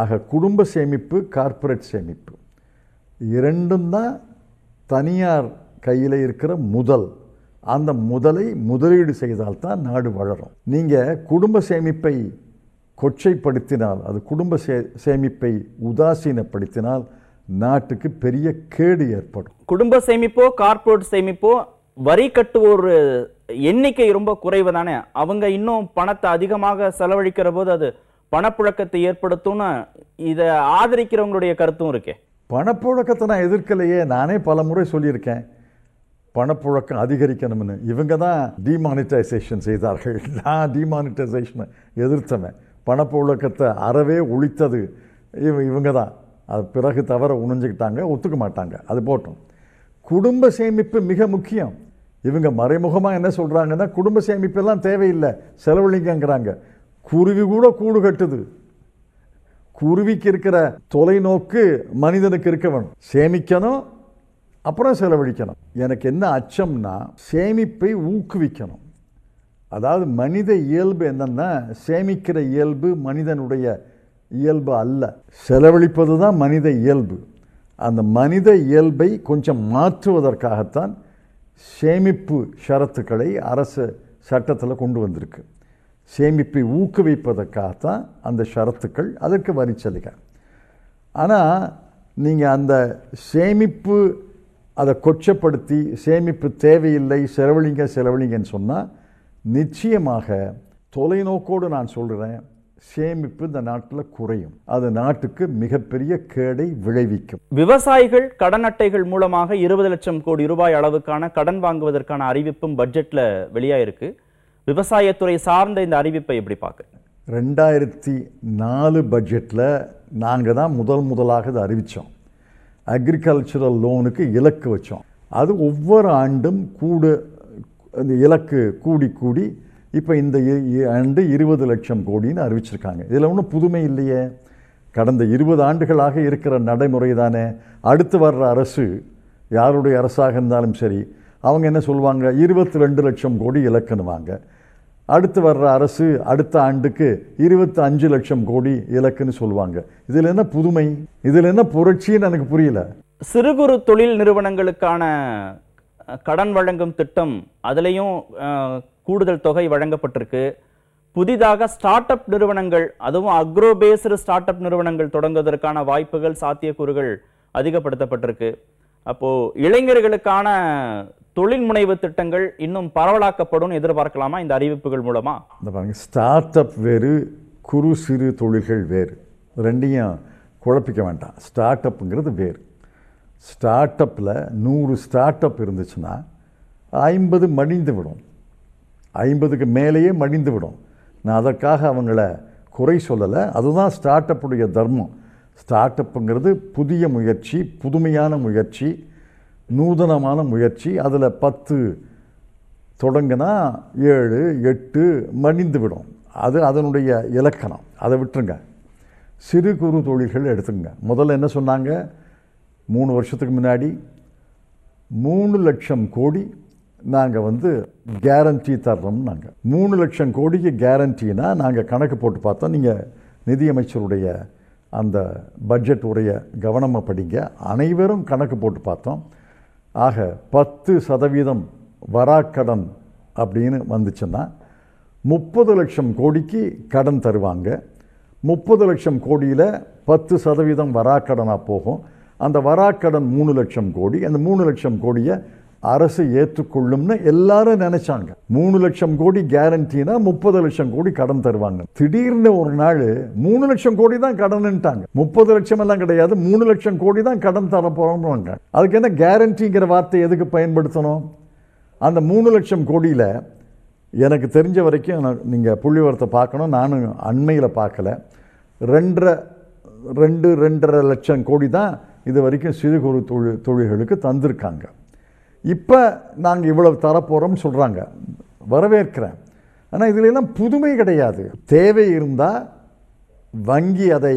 ஆக குடும்ப சேமிப்பு, கார்ப்பரேட் சேமிப்பு இரண்டும் தான் தனியார் கையில் இருக்கிற முதல். அந்த முதலை முதலீடு செய்தால்தான் நாடு வளரும். நீங்கள் குடும்ப சேமிப்பை கொச்சைப்படுத்தினால், அது குடும்ப சேமிப்பை உதாசீனப்படுத்தினால் நாட்டுக்கு பெரிய கேடு ஏற்படும். குடும்ப சேமிப்போ கார்ப்பரேட் சேமிப்போ வரி கட்டுவோர் எண்ணிக்கை ரொம்ப குறைவு தானே. அவங்க இன்னும் பணத்தை அதிகமாக செலவழிக்கிற போது அது பணப்புழக்கத்தை ஏற்படுத்தும்னு இதை ஆதரிக்கிறவங்களுடைய கருத்தும் இருக்கே. பணப்புழக்கத்தை நான் எதிர்க்கலையே, நானே பல முறை சொல்லியிருக்கேன் பணப்புழக்கம் அதிகரிக்கணும்னு. இவங்க தான் டிமானிட்டைசேஷன் செய்தார்கள், நான் டிமானிட்டைசேஷனை எதிர்த்தவன். பணப்புழக்கத்தை அறவே ஒழித்தது இவங்க தான். அது பிறகு தவற உணர்ஞ்சிக்கிட்டாங்க, ஒத்துக்க மாட்டாங்க, அது போட்டோம். குடும்ப சேமிப்பு மிக முக்கியம். இவங்க மறைமுகமாக என்ன சொல்கிறாங்கன்னா, குடும்ப சேமிப்பெல்லாம் தேவையில்லை, செலவழிங்கங்கிறாங்க. குருவி கூட கூடு கட்டுது. குருவிக்கு இருக்கிற தொலைநோக்கு மனிதனுக்கு இருக்க வேணும். சேமிக்கணும், அப்புறம் செலவழிக்கணும். எனக்கு என்ன அச்சம்னா, சேமிப்பை ஊக்குவிக்கணும். அதாவது மனித இயல்பு என்னென்னா, சேமிக்கிற இயல்பு மனிதனுடைய இயல்பு அல்ல, செலவழிப்பது தான் மனித இயல்பு. அந்த மனித இயல்பை கொஞ்சம் மாற்றுவதற்காகத்தான் சேமிப்பு ஷரத்துக்களை அரசு சட்டத்தில் கொண்டு வந்திருக்கு. சேமிப்பை ஊக்குவிப்பதற்காகத்தான் அந்த ஷரத்துக்கள், அதற்கு வரி சலுகை. ஆனால் நீங்கள் அந்த சேமிப்பு அதை கொச்சப்படுத்தி சேமிப்பு தேவையில்லை, செலவழிங்க செலவழிங்கன்னு சொன்னால், நிச்சயமாக தொலைநோக்கோடு நான் சொல்கிறேன், சேமிப்பு இந்த நாட்டில் குறையும். அது நாட்டுக்கு மிகப்பெரிய கேடை விளைவிக்கும். விவசாயிகள் கடன் அட்டைகள் மூலமாக 20 லட்சம் கோடி ரூபாய் அளவுக்கான கடன் வாங்குவதற்கான அறிவிப்பும் பட்ஜெட்டில் வெளியாயிருக்கு. விவசாயத்துறை சார்ந்த இந்த அறிவிப்பை எப்படி பார்க்க? 2004 பட்ஜெட்டில் நாங்கள் தான் முதலாக இதை அறிவித்தோம். அக்ரிகல்ச்சரல் லோனுக்கு இலக்கு வச்சோம். அது ஒவ்வொரு ஆண்டும் இலக்கு கூடி இப்போ இந்த ஆண்டு 20 லட்சம் கோடின்னு அறிவிச்சிருக்காங்க. இதில் ஒன்றும் புதுமை இல்லையே, கடந்த 20 ஆண்டுகளாக இருக்கிற நடைமுறை தானே. அடுத்து வர்ற அரசு, யாருடைய அரசாக இருந்தாலும் சரி, அவங்க என்ன சொல்லுவாங்க, 22 லட்சம் கோடி இலக்குன்னுவாங்க. அடுத்து வர்ற அரசு அடுத்த ஆண்டுக்கு 25 லட்சம் கோடி இலக்குன்னு சொல்லுவாங்க. இதில் என்ன புதுமை, இதில் என்ன புரட்சின்னு எனக்கு புரியல. சிறு குறு தொழில் நிறுவனங்களுக்கான கடன் வழங்கும் திட்டம், அதுலேயும் கூடுதல் தொகை வழங்கப்பட்டிருக்கு. புதிதாக ஸ்டார்ட் அப் நிறுவனங்கள், அதுவும் அக்ரோ பேஸ்டு ஸ்டார்ட் அப் நிறுவனங்கள் தொடங்குவதற்கான வாய்ப்புகள், சாத்தியக்கூறுகள் அதிகப்படுத்தப்பட்டிருக்கு. அப்போது இளைஞர்களுக்கான தொழில் முனைவு திட்டங்கள் இன்னும் பரவலாக்கப்படும் எதிர்பார்க்கலாமா இந்த அறிவிப்புகள் மூலமா? இந்த பாருங்க, ஸ்டார்ட் அப் வேறு, குறு சிறு தொழில்கள் வேறு, ரெண்டையும் குழப்பிக்க வேண்டாம். ஸ்டார்ட் அப்புங்கிறது வேறு. ஸ்டார்ட் அப்பில் 100 ஸ்டார்ட் அப் இருந்துச்சுன்னா 50 மடிந்து விடும், 50க்கு மேலேயே மடிந்து விடும். நான் அதற்காக அவங்கள குறை சொல்லலை. அதுதான் ஸ்டார்ட் அப்புடைய தர்மம். ஸ்டார்ட் அப்புங்கிறது புதிய முயற்சி, புதுமையான முயற்சி, நூதனமான முயற்சி. அதில் 10 தொடங்கினா 7, 8 மடிந்து விடும். அது அதனுடைய இலக்கணம். அதை விட்டுருங்க. சிறு குறு தொழில்கள் எடுத்துங்க. முதல்ல என்ன சொன்னாங்க, 3 வருஷத்துக்கு முன்னாடி 3 லட்சம் கோடி நாங்கள் கேரண்டி தர்றோம். நாங்கள் 3 லட்சம் கோடிக்கு கேரண்டினா, நாங்கள் கணக்கு போட்டு பார்த்தோம். நீங்கள் நிதியமைச்சருடைய அந்த பட்ஜெட் உடைய கவனமாக படிங்க. அனைவரும் கணக்கு போட்டு பார்த்தோம். ஆக 10% வராக்கடன் அப்படின்னு வந்துச்சுன்னா 30 லட்சம் கோடிக்கு கடன் தருவாங்க. 30 லட்சம் கோடியில் 10% வராக்கடனாக போகும். அந்த வராக்கடன் 3 லட்சம் கோடி. அந்த 3 லட்சம் கோடியை அரசு ஏற்றுக்கொள்ளும்னு எல்லாரும் நினைச்சாங்க. 3 லட்சம் கோடி கேரண்டினா 30 லட்சம் கோடி கடன் தருவாங்க. திடீர்னு ஒரு நாள் 3 லட்சம் கோடி தான் கடன்ட்டாங்க. 30 லட்சம் எல்லாம் கிடையாது, 3 லட்சம் கோடி தான் கடன் தர போகிறோம்னுவாங்க. அதுக்கு என்ன கேரண்டிங்கிற வார்த்தை எதுக்கு பயன்படுத்தணும்? அந்த 3 லட்சம் கோடியில் எனக்கு தெரிஞ்ச வரைக்கும், நீங்கள் புள்ளிவரத்தை பார்க்கணும், நானும் அண்மையில் பார்க்கல, 2.5 லட்சம் கோடி தான் இது வரைக்கும் சிறு குறு தொழில்களுக்கு தந்திருக்காங்க. இப்போ நாங்கள் இவ்வளவு தரப்போகிறோம்னு சொல்கிறாங்க, வரவேற்கிறேன். ஆனால் இதுலாம் புதுமை கிடையாது. தேவை இருந்தால் வங்கி அதை,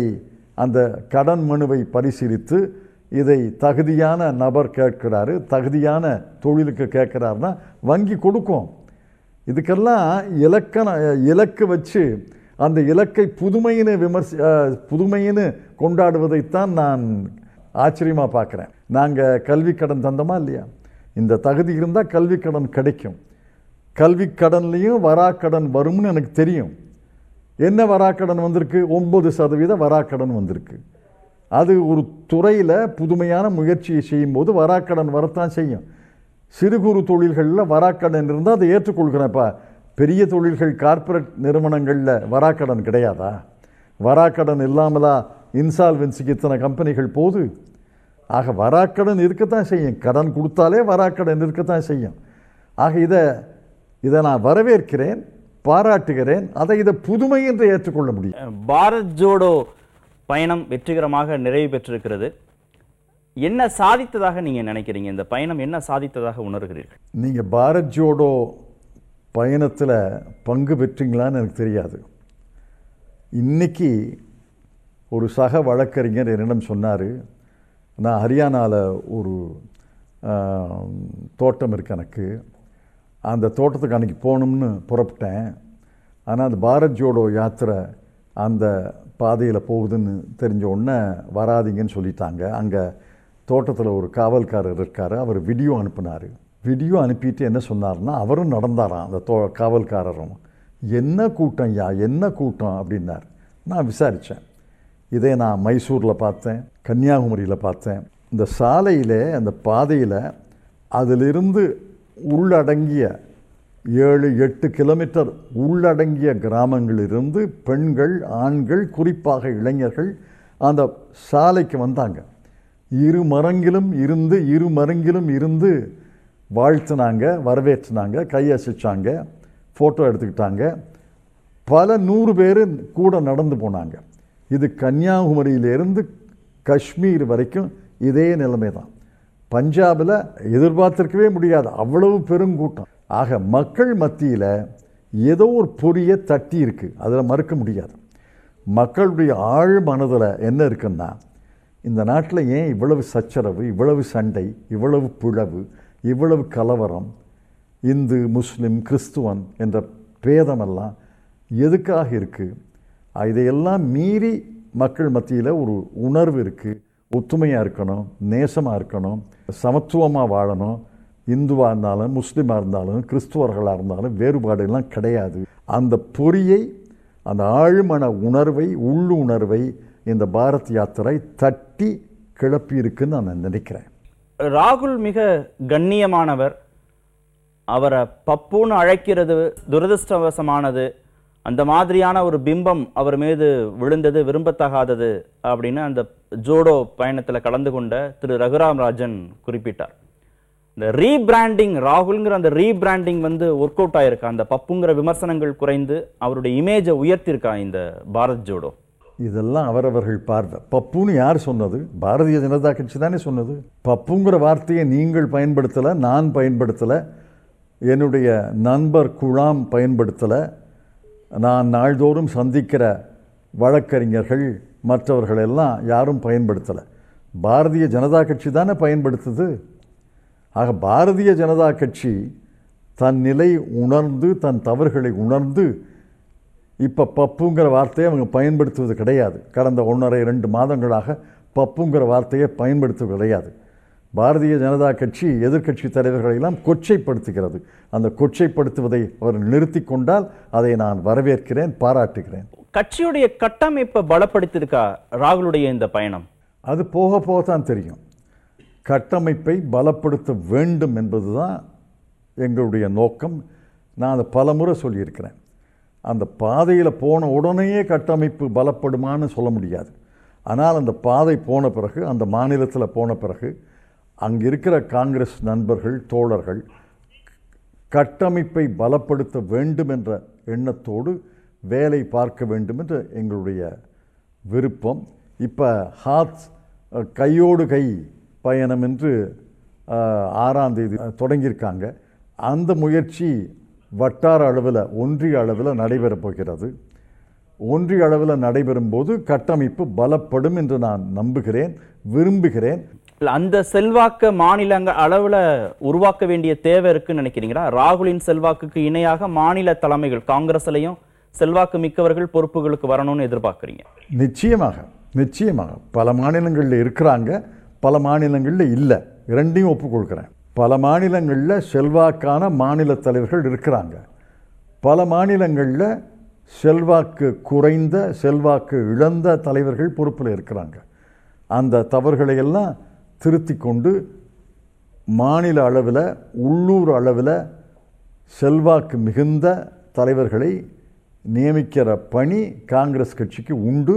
அந்த கடன் மனுவை பரிசீலித்து, இதை தகுதியான நபர் கேட்கிறாரு, தகுதியான தொழிலுக்கு கேட்குறாருன்னா வங்கி கொடுக்கும். இதுக்கெல்லாம் இலக்கு வச்சு அந்த இலக்கை புதுமைன்னு கொண்டாடுவதைத்தான் நான் ஆச்சரியமாக பார்க்குறேன். நாங்கள் கல்வி கடன் தந்தோமா இல்லையா? இந்த தகுதி இருந்தால் கல்வி கடன் கிடைக்கும். கல்வி கடன்லேயும் வராக்கடன் வரும்னு எனக்கு தெரியும். என்ன வராக்கடன் வந்திருக்கு? 9% வராக்கடன் வந்திருக்கு. அது ஒரு துறையில் புதுமையான முயற்சியை செய்யும்போது வராக்கடன் வரத்தான் செய்யும். சிறு குறு தொழில்களில் வராக்கடன் இருந்தால் அதை ஏற்றுக்கொள்கிறேன்ப்பா. பெரிய தொழில்கள், கார்ப்பரேட் நிறுவனங்களில் வராக்கடன் கிடையாதா? வராக்கடன் இல்லாமலா இன்சால்வென்சிக்கு இத்தனை கம்பெனிகள் போகுது? ஆக வராக்கடன் இருக்கத்தான் செய்யும். கடன் கொடுத்தாலே வராக்கடன் இருக்கத்தான் செய்யும். ஆக இதை நான் வரவேற்கிறேன், பாராட்டுகிறேன். அதை புதுமை என்று ஏற்றுக்கொள்ள முடியும். பாரத் ஜோடோ பயணம் வெற்றிகரமாக நிறைவு பெற்றிருக்கிறது. என்ன சாதித்ததாக நீங்கள் நினைக்கிறீங்க? இந்த பயணம் என்ன சாதித்ததாக உணர்கிறீர்கள்? நீங்கள் பாரத் ஜோடோ பயணத்தில் பங்கு பெற்றீங்களான்னு எனக்கு தெரியாது. இன்றைக்கி ஒரு சக வழக்கறிஞர் என்னிடம் சொன்னார், நான் ஹரியானாவில் ஒரு தோட்டம் இருக்குது, எனக்கு அந்த தோட்டத்துக்கு அன்றைக்கி போகணும்னு புறப்பட்டேன், ஆனால் அந்த பாரத் ஜோடோ யாத்திரை அந்த பாதையில் போகுதுன்னு தெரிஞ்ச உடனே வராதிங்கன்னு சொல்லிட்டாங்க. அங்கே தோட்டத்தில் ஒரு காவல்காரர் இருக்கார், அவர் வீடியோ அனுப்புனார். வீடியோ அனுப்பிட்டு என்ன சொன்னார்னா, அவரும் நடந்தாராம் அந்த காவல்காரரும். என்ன கூட்டம் யா, என்ன கூட்டம் அப்படின்னார். நான் விசாரித்தேன். இதே நான் மைசூரில் பார்த்தேன், கன்னியாகுமரியில் பார்த்தேன். இந்த சாலையில், அந்த பாதையில் அதிலிருந்து உள்ளடங்கிய 7-8 கிலோமீட்டர் உள்ளடங்கிய கிராமங்களிலிருந்து பெண்கள், ஆண்கள், குறிப்பாக இளைஞர்கள் அந்த சாலைக்கு வந்தாங்க. இரு மரங்களும் இருந்து வாழ்த்தினாங்க, வரவேற்றினாங்க, கையசைச்சாங்க, ஃபோட்டோ எடுத்துக்கிட்டாங்க. பல 100 பேர் கூட நடந்து போனாங்க. இது கன்னியாகுமரியிலேருந்து காஷ்மீர் வரைக்கும் இதே நிலைமை தான். பஞ்சாபில் எதிர்பார்த்திருக்கவே முடியாது அவ்வளவு பெருங்கூட்டம். ஆக மக்கள் மத்தியில் ஏதோ ஒரு பொறியை தட்டி இருக்குது, அதில் மறுக்க முடியாது. மக்களுடைய ஆழ் மனதில் என்ன இருக்குன்னா, இந்த நாட்டில் ஏன் இவ்வளவு சச்சரவு, இவ்வளவு சண்டை, இவ்வளவு பிளவு, இவ்வளவு கலவரம், இந்து, முஸ்லீம், கிறிஸ்துவன் என்ற பேதமெல்லாம் எதுக்காக இருக்குது? இதையெல்லாம் மீறி மக்கள் மத்தியில் ஒரு உணர்வு இருக்குது, ஒத்துமையாக இருக்கணும், நேசமாக இருக்கணும், சமத்துவமாக வாழணும். இந்துவாக இருந்தாலும், முஸ்லீமாக இருந்தாலும், கிறிஸ்துவர்களாக இருந்தாலும் வேறுபாடுலாம் கிடையாது. அந்த பொறியை, அந்த ஆழ்மன உணர்வை, உள்ளுணர்வை இந்த பாரத் யாத்திரை தட்டி கிளப்பி இருக்குன்னு நான் நினைக்கிறேன். ராகுல் மிக கண்ணியமானவர். அவரை பப்புன்னு அழைக்கிறது துரதிருஷ்டவசமானது. அந்த மாதிரியான ஒரு பிம்பம் அவர் மீது விழுந்தது விரும்பத்தகாதது அப்படின்னு அந்த ஜோடோ பயணத்தில் கலந்து கொண்ட திரு ரகுராம் ராஜன் குறிப்பிட்டார். இந்த ரீபிராண்டிங், ராகுல்ங்கிற அந்த ரீபிராண்டிங் ஒர்க் அவுட் ஆகிருக்கா? அந்த பப்புங்கிற விமர்சனங்கள் குறைந்து அவருடைய இமேஜை உயர்த்தியிருக்கா இந்த பாரத் ஜோடோ? இதெல்லாம் அவரவர்கள் பார்வை. பப்புன்னு யார் சொன்னது? பாரதிய ஜனதா கட்சி தானே சொன்னது. பப்புங்கிற வார்த்தையை நீங்கள் பயன்படுத்தலை, நான் பயன்படுத்தலை, என்னுடைய நண்பர் குழாம் பயன்படுத்தலை, நான் நாள்தோறும் சந்திக்கிற வழக்கறிஞர்கள் மற்றவர்களெல்லாம் யாரும் பயன்படுத்தலை. பாரதிய ஜனதா கட்சி தானே பயன்படுத்துது. ஆக பாரதிய ஜனதா கட்சி தன் நிலை உணர்ந்து, தன் தவறுகளை உணர்ந்து இப்போ பப்புங்கிற வார்த்தையை அவங்க பயன்படுத்துவது கிடையாது. கடந்த 1.5-2 மாதங்களாக பப்புங்கிற வார்த்தையை பயன்படுத்துவது கிடையாது. பாரதிய ஜனதா கட்சி எதிர்க்கட்சி தலைவர்களெல்லாம் கொச்சைப்படுத்துகிறது. அந்த கொச்சைப்படுத்துவதை அவர் நிறுத்தி கொண்டால் அதை நான் வரவேற்கிறேன், பாராட்டுகிறேன். கட்சியுடைய கட்டமைப்பை பலப்படுத்தியிருக்கா ராகுலுடைய இந்த பயணம்? அது போக போக தான் தெரியும். கட்டமைப்பை பலப்படுத்த வேண்டும் என்பது தான் எங்களுடைய நோக்கம். நான் அதை பலமுறை சொல்லியிருக்கிறேன். அந்த பாதையில் போன உடனேயே கட்டமைப்பு பலப்படுமான்னு சொல்ல முடியாது. ஆனால் அந்த பாதை போன பிறகு, அந்த மாநிலத்தில் போன பிறகு அங்கே இருக்கிற காங்கிரஸ் நண்பர்கள், தோழர்கள் கட்டமைப்பை பலப்படுத்த வேண்டும் என்ற எண்ணத்தோடு வேலை பார்க்க வேண்டும் என்ற எங்களுடைய விருப்பம். இப்போ ஹாத் கையோடு கை பயணம் என்று 6ஆம் தேதி தொடங்கியிருக்காங்க. அந்த முயற்சி வட்டார அளவில், ஒன்றிய அளவில் நடைபெறப் போகிறது. ஒன்றிய அளவில் நடைபெறும்போது கட்டமைப்பு பலப்படும் என்று நான் நம்புகிறேன், விரும்புகிறேன். அந்த செல்வாக்க மாநிலங்கள் அளவில் உருவாக்க வேண்டிய தேவை இருக்குன்னு நினைக்கிறீங்களா? ராகுலின் செல்வாக்குக்கு இணையாக மாநில தலைமைகள், காங்கிரஸ்லையும் செல்வாக்கு மிக்கவர்கள் பொறுப்புகளுக்கு வரணும்னு எதிர்பார்க்குறீங்க? நிச்சயமாக, நிச்சயமாக. பல மாநிலங்களில் இருக்கிறாங்க, பல மாநிலங்களில் இல்லை, இரண்டையும் ஒப்புக்கொள்கிறேன். பல மாநிலங்களில் செல்வாக்கான மாநில தலைவர்கள் இருக்கிறாங்க, பல மாநிலங்களில் செல்வாக்கு குறைந்த, செல்வாக்கு இழந்த தலைவர்கள் பொறுப்பில் இருக்கிறாங்க. அந்த தவறுகளையெல்லாம் திருத்தி கொண்டு மாநில அளவில், உள்ளூர் அளவில் செல்வாக்கு மிகுந்த தலைவர்களை நியமிக்கிற பணி காங்கிரஸ் கட்சிக்கு உண்டு.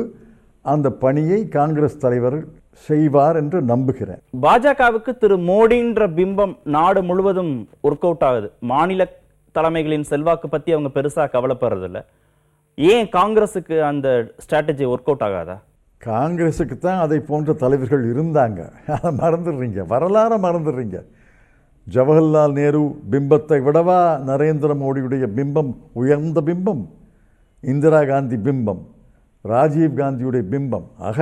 அந்த பணியை காங்கிரஸ் தலைவர் செய்வார் என்று நம்புகிறேன். பாஜகவுக்கு திரு மோடின்ற பிம்பம் நாடு முழுவதும் ஒர்க் அவுட் ஆகுது. மாநில தலைமைகளின் செல்வாக்கு பற்றி அவங்க பெருசாக கவலைப்படுறதில்ல. ஏன் காங்கிரஸுக்கு அந்த ஸ்ட்ராட்டஜி ஒர்க் அவுட் ஆகாதா? காங்கிரஸுக்கு தான் அதை போன்ற தலைவர்கள் இருந்தாங்க. அதை மறந்துடுறீங்க, வரலாறை மறந்துடுறீங்க. ஜவஹர்லால் நேரு பிம்பத்தை விடவா நரேந்திர மோடியுடைய பிம்பம் உயர்ந்த பிம்பம், இந்திரா காந்தி பிம்பம், ராஜீவ்காந்தியுடைய பிம்பம். ஆக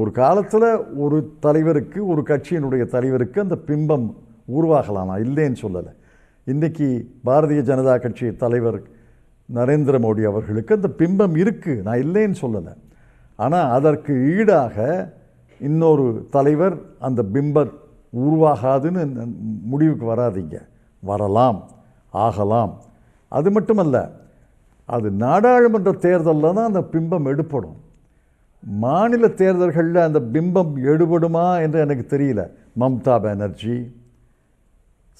ஒரு காலத்தில் ஒரு தலைவருக்கு, ஒரு கட்சியினுடைய தலைவருக்கு அந்த பிம்பம் உருவாகலாம், நான் இல்லைன்னு சொல்லலை. இன்றைக்கி பாரதிய ஜனதா கட்சி தலைவர் நரேந்திர மோடி அவர்களுக்கு அந்த பிம்பம் இருக்குது, நான் இல்லைன்னு சொல்லலை. ஆனால் அதற்கு ஈடாக இன்னொரு தலைவர் அந்த பிம்பம் உருவாகாதுன்னு முடிவுக்கு வராதிங்க. வரலாம், ஆகலாம். அது மட்டுமல்ல, அது நாடாளுமன்ற தேர்தலில் தான் அந்த பிம்பம் எடுப்படும். மாநில தேர்தல்களில் அந்த பிம்பம் எடுபடுமா என்று எனக்கு தெரியல. மம்தா பானர்ஜி,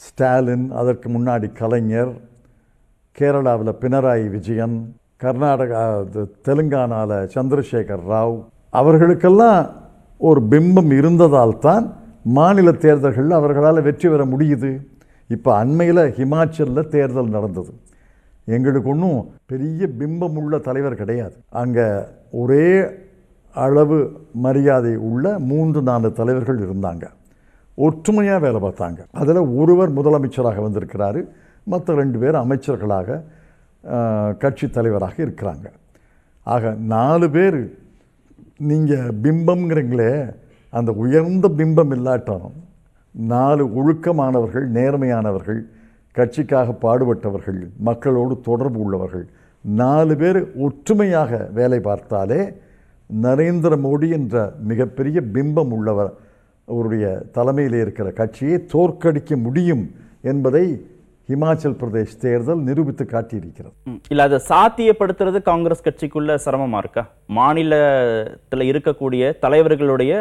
ஸ்டாலின், அதற்கு முன்னாடி கலைஞர், கேரளாவில் பினராயி விஜயன், கர்நாடகா தெலுங்கானாவில் சந்திரசேகர் ராவ், அவர்களுக்கெல்லாம் ஒரு பிம்பம் இருந்ததால் தான் மாநில தேர்தல்களில் அவர்களால் வெற்றி பெற முடியுது. இப்போ அண்மையில் ஹிமாச்சலில் தேர்தல் நடந்தது. எங்களுக்கு ஒன்றும் பெரிய பிம்பம் உள்ள தலைவர் கிடையாது. அங்கே ஒரே அளவு மரியாதை உள்ள 3-4 தலைவர்கள் இருந்தாங்க. ஒற்றுமையாக வேலை பார்த்தாங்க. அதில் ஒருவர் முதலமைச்சராக வந்திருக்கிறாரு, மற்ற 2 பேர் அமைச்சர்களாக கட்சி தலைவராக இருக்கிறாங்க. ஆக 4 பேர். நீங்கள் பிம்பம்ங்கிறீங்களே, அந்த உயர்ந்த பிம்பம் இல்லாட்டாலும் 4 ஒழுக்கமானவர்கள், நேர்மையானவர்கள், கட்சிக்காக பாடுபட்டவர்கள், மக்களோடு தொடர்பு உள்ளவர்கள், 4 பேர் ஒற்றுமையாக வேலை பார்த்தாலே நரேந்திர மோடி என்ற மிகப்பெரிய பிம்பம் உள்ளவர் அவருடைய தலைமையில் இருக்கிற கட்சியை தோற்கடிக்க முடியும் என்பதை ஹிமாச்சல் பிரதேஷ் தேர்தல் நிரூபித்து காட்டியிருக்கிறது. இல்லை, அதை சாத்தியப்படுத்துறது காங்கிரஸ் கட்சிக்குள்ள சிரமமாக இருக்கா? மாநிலத்தில் இருக்கக்கூடிய தலைவர்களுடைய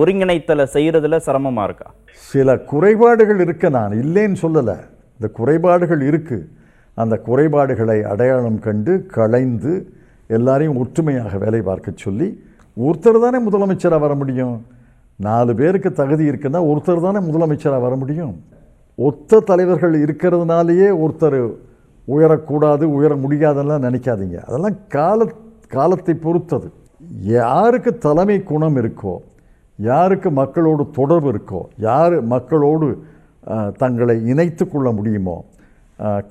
ஒருங்கிணைத்தலை செய்கிறதுல சிரமமாக இருக்கா? சில குறைபாடுகள் இருக்க, நான் இல்லைன்னு சொல்லலை. இந்த குறைபாடுகள் இருக்குது. அந்த குறைபாடுகளை அடையாளம் கண்டு களைந்து எல்லாரையும் ஒற்றுமையாக வேலை பார்க்க சொல்லி, ஒருத்தர் தானே முதலமைச்சராக வர முடியும். 4 பேருக்கு தகுதி இருக்குன்னா ஒருத்தர் தானே முதலமைச்சராக வர முடியும். ஒத்த தலைவர்கள் இருக்கிறதுனாலேயே ஒருத்தர் உயரக்கூடாது, உயர முடியாதெல்லாம் நினைக்காதீங்க. அதெல்லாம் காலத்தை பொறுத்தது. யாருக்கு தலைமை குணம் இருக்கோ, யாருக்கு மக்களோடு தொடர்பு இருக்கோ, யார் மக்களோடு தங்களை இணைத்து கொள்ள முடியுமோ,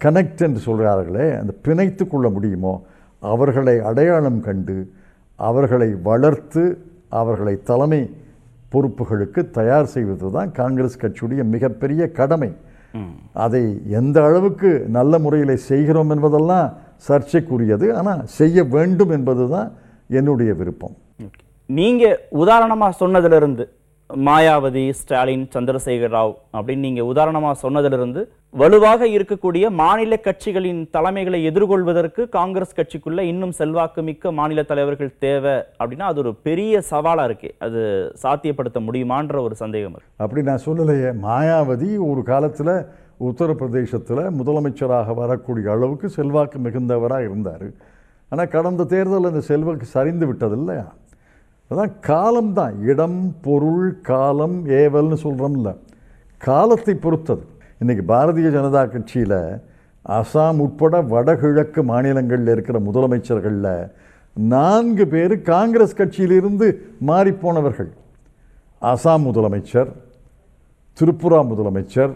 கனெக்ட் என்று சொல்கிறார்களே, அந்த பிணைத்து கொள்ள முடியுமோ, அவர்களை அடையாளம் கண்டு அவர்களை வளர்த்து அவர்களை தலைமை பொறுப்புகளுக்கு தயார் செய்வது தான் காங்கிரஸ் கட்சியுடைய மிகப்பெரிய கடமை. அதை எந்த அளவுக்கு நல்ல முறையில் செய்கிறோம் என்பதெல்லாம் சர்ச்சைக்குரியது. ஆனால் செய்ய வேண்டும் என்பது தான் என்னுடைய விருப்பம். நீங்கள் உதாரணமாக சொன்னதிலிருந்து, மாயாவதி, ஸ்டாலின், சந்திரசேகர் ராவ் அப்படின்னு நீங்கள் உதாரணமாக சொன்னதிலிருந்து, வலுவாக இருக்கக்கூடிய மாநில கட்சிகளின் தலைமைகளை எதிர்கொள்வதற்கு காங்கிரஸ் கட்சிக்குள்ள இன்னும் செல்வாக்கு மிக்க மாநில தலைவர்கள் தேவை அப்படின்னா அது ஒரு பெரிய சவாலாக இருக்கு. அது சாத்தியப்படுத்த முடியுமான்ற ஒரு சந்தேகம் இருக்கு. அப்படி நான் சொல்லலையே, மாயாவதி ஒரு காலத்தில் உத்தரப்பிரதேசத்தில் முதலமைச்சராக வரக்கூடிய அளவுக்கு செல்வாக்கு மிகுந்தவராக இருந்தார். ஆனால் கடந்த தேர்தலில் அந்த செல்வாக்கு சரிந்து விட்டது இல்லையா? அதான் காலம்தான். இடம், பொருள், காலம், ஏவல்னு சொல்கிறோம்ல, காலத்தை பொறுத்தது. இன்றைக்கி பாரதிய ஜனதா கட்சியில் அசாம் உட்பட வடகிழக்கு மாநிலங்களில் இருக்கிற முதலமைச்சர்களில் 4 பேர் காங்கிரஸ் கட்சியிலிருந்து மாறிப்போனவர்கள். அசாம் முதலமைச்சர், திரிபுரா முதலமைச்சர்,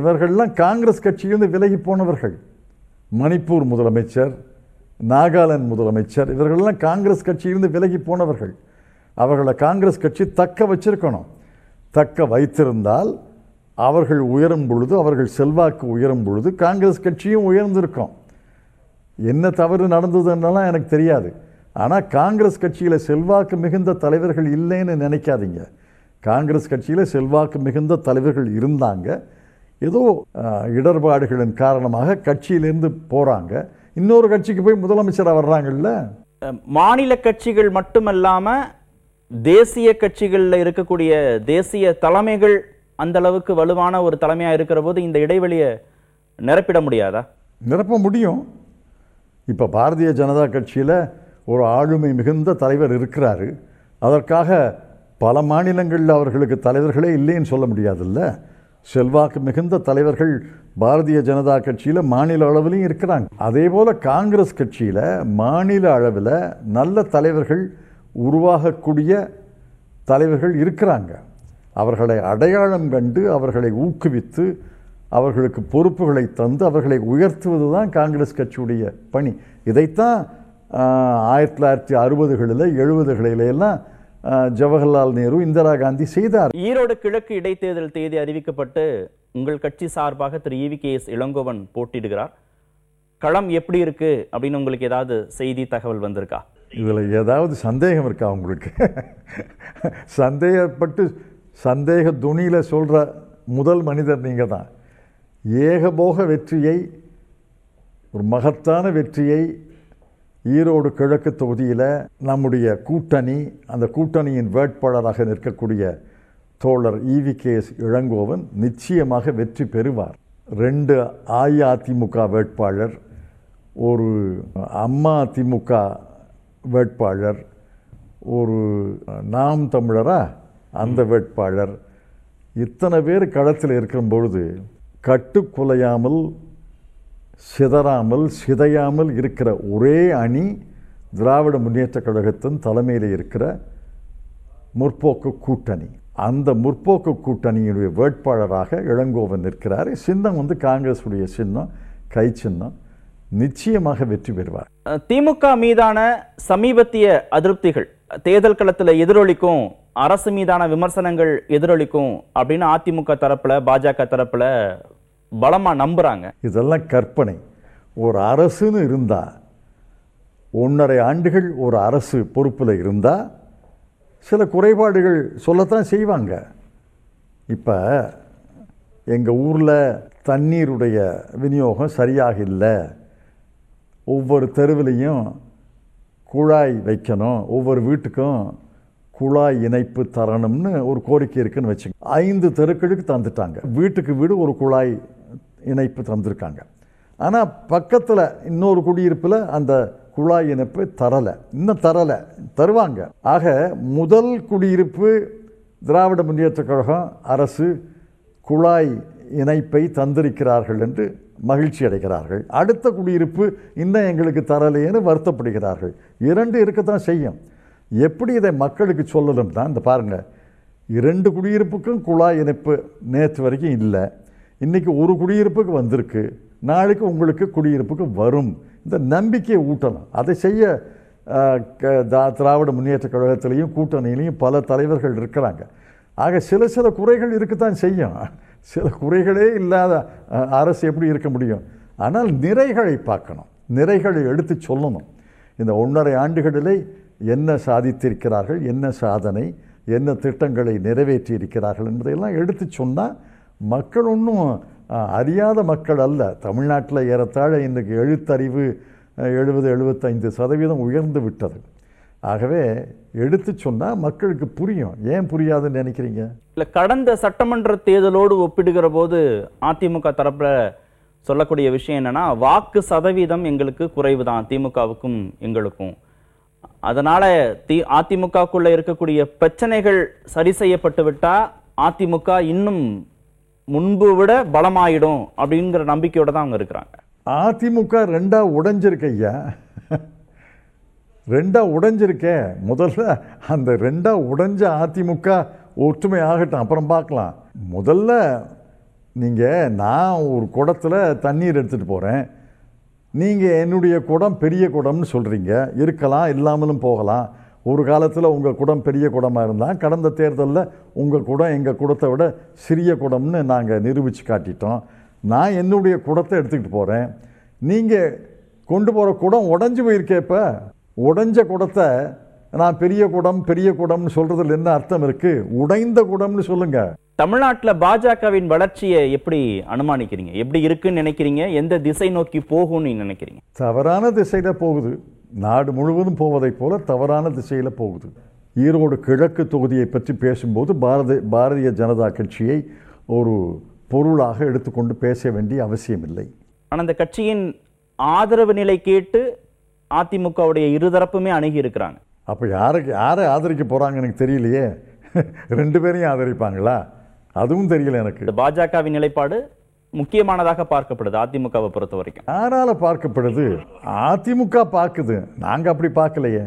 இவர்கள்லாம் காங்கிரஸ் கட்சியிலிருந்து விலகி போனவர்கள். மணிப்பூர் முதலமைச்சர், நாகாலாந்து முதலமைச்சர், இவர்களெல்லாம் காங்கிரஸ் கட்சியிலிருந்து விலகி போனவர்கள். அவர்களை காங்கிரஸ் கட்சி தக்க வச்சிருக்கணும். தக்க வைத்திருந்தால் அவர்கள் உயரும் பொழுது, அவர்கள் செல்வாக்கு உயரும் பொழுது காங்கிரஸ் கட்சியும் உயர்ந்திருக்கும். என்ன தவறு நடந்ததுன்னெல்லாம் எனக்கு தெரியாது. ஆனால் காங்கிரஸ் கட்சியில் செல்வாக்கு மிகுந்த தலைவர்கள் இல்லைன்னு நினைக்காதீங்க. காங்கிரஸ் கட்சியில் செல்வாக்கு மிகுந்த தலைவர்கள் இருந்தாங்க. ஏதோ இடர்பாடுகளின் காரணமாக கட்சியிலேருந்து போகிறாங்க, இன்னொரு கட்சிக்கு போய் முதலமைச்சராக வர்றாங்கல்ல. மாநில கட்சிகள் மட்டுமல்லாமல் தேசிய கட்சிகளில் இருக்கக்கூடிய தேசிய தலைமைகள் அந்த அளவுக்கு வலுவான ஒரு தலைமையாக இருக்கிற போது இந்த இடைவெளியை நிரப்பிட முடியாதா? நிரப்ப முடியும். இப்போ பாரதிய ஜனதா கட்சியில் ஒரு ஆளுமை மிகுந்த தலைவர் இருக்கிறாரு. அதற்காக பல மாநிலங்களில் அவர்களுக்கு தலைவர்களே இல்லைன்னு சொல்ல முடியாதுல்ல. செல்வாக்கு மிகுந்த தலைவர்கள் பாரதிய ஜனதா கட்சியில் மாநில அளவிலையும் இருக்கிறாங்க. அதே போல் காங்கிரஸ் கட்சியில் மாநில அளவில் நல்ல தலைவர்கள் உருவாகக்கூடிய தலைவர்கள் இருக்கிறாங்க. அவர்களை அடையாளம் கண்டு அவர்களை ஊக்குவித்து அவர்களுக்கு பொறுப்புகளை தந்து அவர்களை உயர்த்துவது தான் காங்கிரஸ் கட்சியுடைய பணி. இதைத்தான் 1960s, 70s ஜவஹர்லால் நேரு, இந்திரா காந்தி செய்தார். ஈரோடு கிழக்கு இடைத்தேர்தல் தேதி அறிவிக்கப்பட்டு உங்கள் கட்சி சார்பாக திரு இ.வி.கே. இளங்கோவன் போட்டியிடுகிறார். களம் எப்படி இருக்கு அப்படின்னு உங்களுக்கு ஏதாவது செய்தி தகவல் வந்திருக்கா? இதில் ஏதாவது சந்தேகம் இருக்கா உங்களுக்கு? சந்தேகப்பட்டு சந்தேக துணியில் சொல்கிற முதல் மனிதர் நீங்கள் தான். ஏகபோக வெற்றியை, ஒரு மகத்தான வெற்றியை ஈரோடு கிழக்கு தொகுதியில் நம்முடைய கூட்டணி, அந்த கூட்டணியின் வேட்பாளராக நிற்கக்கூடிய தோழர் இ.வி.கே. இளங்கோவன் நிச்சயமாக வெற்றி பெறுவார். 2 அஇஅதிமுக வேட்பாளர், ஒரு அம்மா திமுக வேட்பாளர், ஒரு நாம் தமிழரா அந்த வேட்பாளர், இத்தனை பேர் களத்தில் இருக்கும்பொழுது கட்டுக்குலையாமல், சிதறாமல், சிதையாமல் இருக்கிற ஒரே அணி திராவிட முன்னேற்றக் கழகத்தின் தலைமையில் இருக்கிற முற்போக்கு கூட்டணி. அந்த முற்போக்கு கூட்டணியினுடைய வேட்பாளராக இளங்கோவன் நிற்கிறார். சின்னம் காங்கிரஸ் உடைய சின்னம், கை சின்னம். நிச்சயமாக வெற்றி பெறுவார். திமுக மீதான சமீபத்திய அதிருப்திகள் தேர்தல் களத்தில் எதிரொலிக்கும், அரசு மீதான விமர்சனங்கள் எதிரொலிக்கும் அப்படின்னு அதிமுக தரப்பில், பாஜக தரப்பில் பலமாக நம்புகிறாங்க. இதெல்லாம் கற்பனை. ஒரு அரசுன்னு இருந்தால், 1.5 ஆண்டுகள் ஒரு அரசு பொறுப்பில் இருந்தால் சில குறைபாடுகள் சொல்லத்தான் செய்வாங்க. இப்போ எங்கள் ஊரில் தண்ணீருடைய விநியோகம் சரியாக இல்லை, ஒவ்வொரு தெருவிலையும் குழாய் வைக்கணும், ஒவ்வொரு வீட்டுக்கும் குழாய் இணைப்பு தரணும்னு ஒரு கோரிக்கை இருக்குன்னு வச்சுங்க. 5 தெருக்களுக்கு தந்துட்டாங்க, வீட்டுக்கு வீடு ஒரு குழாய் இணைப்பு தந்திருக்காங்க. ஆனால் பக்கத்தில் இன்னொரு குடியிருப்பில் அந்த குழாய் இணைப்பு தரலை, இன்னும் தரலை, தருவாங்க. ஆக முதல் குடியிருப்பு திராவிட முன்னேற்றக் கழகம் அரசு குழாய் இணைப்பை தந்திருக்கிறார்கள் என்று மகிழ்ச்சி அடைகிறார்கள். அடுத்த குடியிருப்பு இன்னும் எங்களுக்கு தரலைன்னு வருத்தப்படுகிறார்கள். 2 இருக்கத்தான் செய்யும். எப்படி இதை மக்களுக்கு சொல்லணும் தான்? இந்த பாருங்கள், 2 குடியிருப்புக்கும் குழாய் இணைப்பு நேற்று வரைக்கும் இல்லை, இன்றைக்கி ஒரு குடியிருப்புக்கு வந்திருக்கு, நாளைக்கு உங்களுக்கு குடியிருப்புக்கு வரும். இந்த நம்பிக்கையை ஊட்டணும். அதை செய்ய திராவிட முன்னேற்றக் கழகத்திலையும் கூட்டணியிலையும் பல தலைவர்கள் இருக்கிறாங்க. ஆக சில குறைகள் இருக்கத்தான் செய்யும். சில குறைகளே இல்லாத அரசு எப்படி இருக்க முடியும்? ஆனால் நிறைகளை பார்க்கணும், நிறைகளை எடுத்து சொல்லணும். இந்த 1.5 ஆண்டுகளிலே என்ன சாதித்திருக்கிறார்கள், என்ன சாதனை, என்ன திட்டங்களை நிறைவேற்றி இருக்கிறார்கள் என்பதையெல்லாம் எடுத்து சொன்னால் மக்கள் ஒன்றும் அறியாத மக்கள் அல்ல. தமிழ்நாட்டில் ஏறத்தாழ இன்றைக்கு எழுத்தறிவு 70-75% உயர்ந்து விட்டது. ஆகவே எடுத்து சொன்னால் மக்களுக்கு புரியும். ஏன் புரியாதுன்னு நினைக்கிறீங்க? இல்லை, கடந்த சட்டமன்ற தேர்தலோடு ஒப்பிடுகிற போது அதிமுக தரப்பில் சொல்லக்கூடிய விஷயம் என்னென்னா, வாக்கு சதவீதம் எங்களுக்கு குறைவு தான், திமுகவுக்கும் எங்களுக்கும். அதனால் அதிமுகக்குள்ளே இருக்கக்கூடிய பிரச்சனைகள் சரி செய்யப்பட்டு விட்டால் அதிமுக இன்னும் முன்பு விட பலமாயிடும் அப்படிங்கிற நம்பிக்கையோடு தான் அவங்க இருக்கிறாங்க. அதிமுக 2ஆக உடைஞ்சிருக்கையா, 2ஆக உடைஞ்சிருக்கே. முதல்ல அந்த 2ஆக உடைஞ்ச அதிமுக ஒற்றுமை ஆகட்டும், அப்புறம் பார்க்கலாம். முதல்ல நீங்கள், நான் ஒரு குடத்தில் தண்ணீர் எடுத்துகிட்டு போகிறேன், நீங்கள் என்னுடைய குடம் பெரிய குடம்னு சொல்கிறீங்க. இருக்கலாம், இல்லாமலும் போகலாம். ஒரு காலத்தில் உங்கள் குடம் பெரிய குடமாக இருந்தால், கடந்த தேர்தலில் உங்கள் குடம் எங்கள் குடத்தை விட சிறிய குடம்னு நாங்கள் நிரூபித்து காட்டிட்டோம். நான் என்னுடைய குடத்தை எடுத்துக்கிட்டு போகிறேன், நீங்கள் கொண்டு போகிற குடம் உடஞ்சி போயிருக்கேப்ப. உடஞ்ச குடத்தை நான் பெரிய குடம் பெரிய குடம்னு சொல்கிறதுல என்ன அர்த்தம் இருக்குது? உடைந்த குடம்னு சொல்லுங்கள். தமிழ்நாட்டில் பாஜகவின் வளர்ச்சியை எப்படி அனுமானிக்கிறீங்க? எப்படி இருக்குன்னு நினைக்கிறீங்க? எந்த திசை நோக்கி போகும்னு நினைக்கிறீங்க? தவறான திசையில் போகுது. நாடு முழுவதும் போவதைப் போல தவறான திசையில் போகுது. ஈரோடு கிழக்கு தொகுதியை பற்றி பேசும்போது பாரதிய ஜனதா கட்சியை ஒரு பொருளாக எடுத்துக்கொண்டு பேச வேண்டிய அவசியம் இல்லை. ஆனால் அந்த கட்சியின் ஆதரவு நிலை கேட்டு அதிமுகவுடைய இருதரப்புமே அணுகி இருக்கிறாங்க. அப்போ யாரை ஆதரிக்க போகிறாங்க எனக்கு தெரியலையே. 2 பேரையும் ஆதரிப்பாங்களா? அதுவும் தெரியல எனக்கு. பாஜகவின் நிலைப்பாடு முக்கியமானதாக பார்க்கப்படுது அதிமுகவை பொறுத்த வரைக்கும். யாரால பார்க்கப்படுது? அதிமுக பார்க்குது, நாங்கள் அப்படி பார்க்கலையே.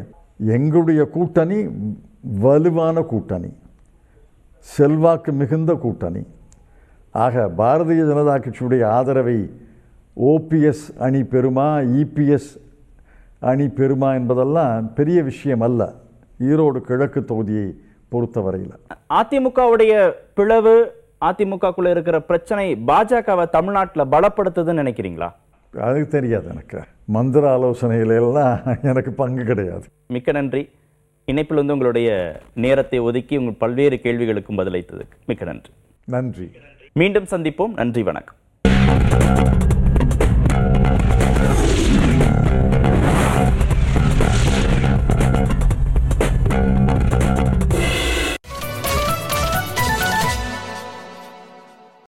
எங்களுடைய கூட்டணி வலுவான கூட்டணி, செல்வாக்கு மிகுந்த கூட்டணி. ஆக பாரதிய ஜனதா கட்சியுடைய ஆதரவை ஓபிஎஸ் அணி பெறுமா இபிஎஸ் அணி பெறுமா என்பதெல்லாம் பெரிய விஷயம் அல்ல ஈரோடு கிழக்கு தொகுதியை பொறுத்தவரையில். அதிமுகவுடைய பிளவு, அதிமுகக்குள்ளே இருக்கிற பிரச்சனை பாஜகவை தமிழ்நாட்டில் பலப்படுத்துதுன்னு நினைக்கிறீங்களா? அதுக்கு தெரியாது எனக்கு, மந்திர ஆலோசனைகளெல்லாம் எனக்கு பங்கு கிடையாது. மிக்க நன்றி. இணைப்பில் வந்து உங்களுடைய நேரத்தை ஒதுக்கி உங்கள் பல்வேறு கேள்விகளுக்கும் பதிலளித்ததுக்கு மிக்க நன்றி. மீண்டும் சந்திப்போம். நன்றி, வணக்கம்.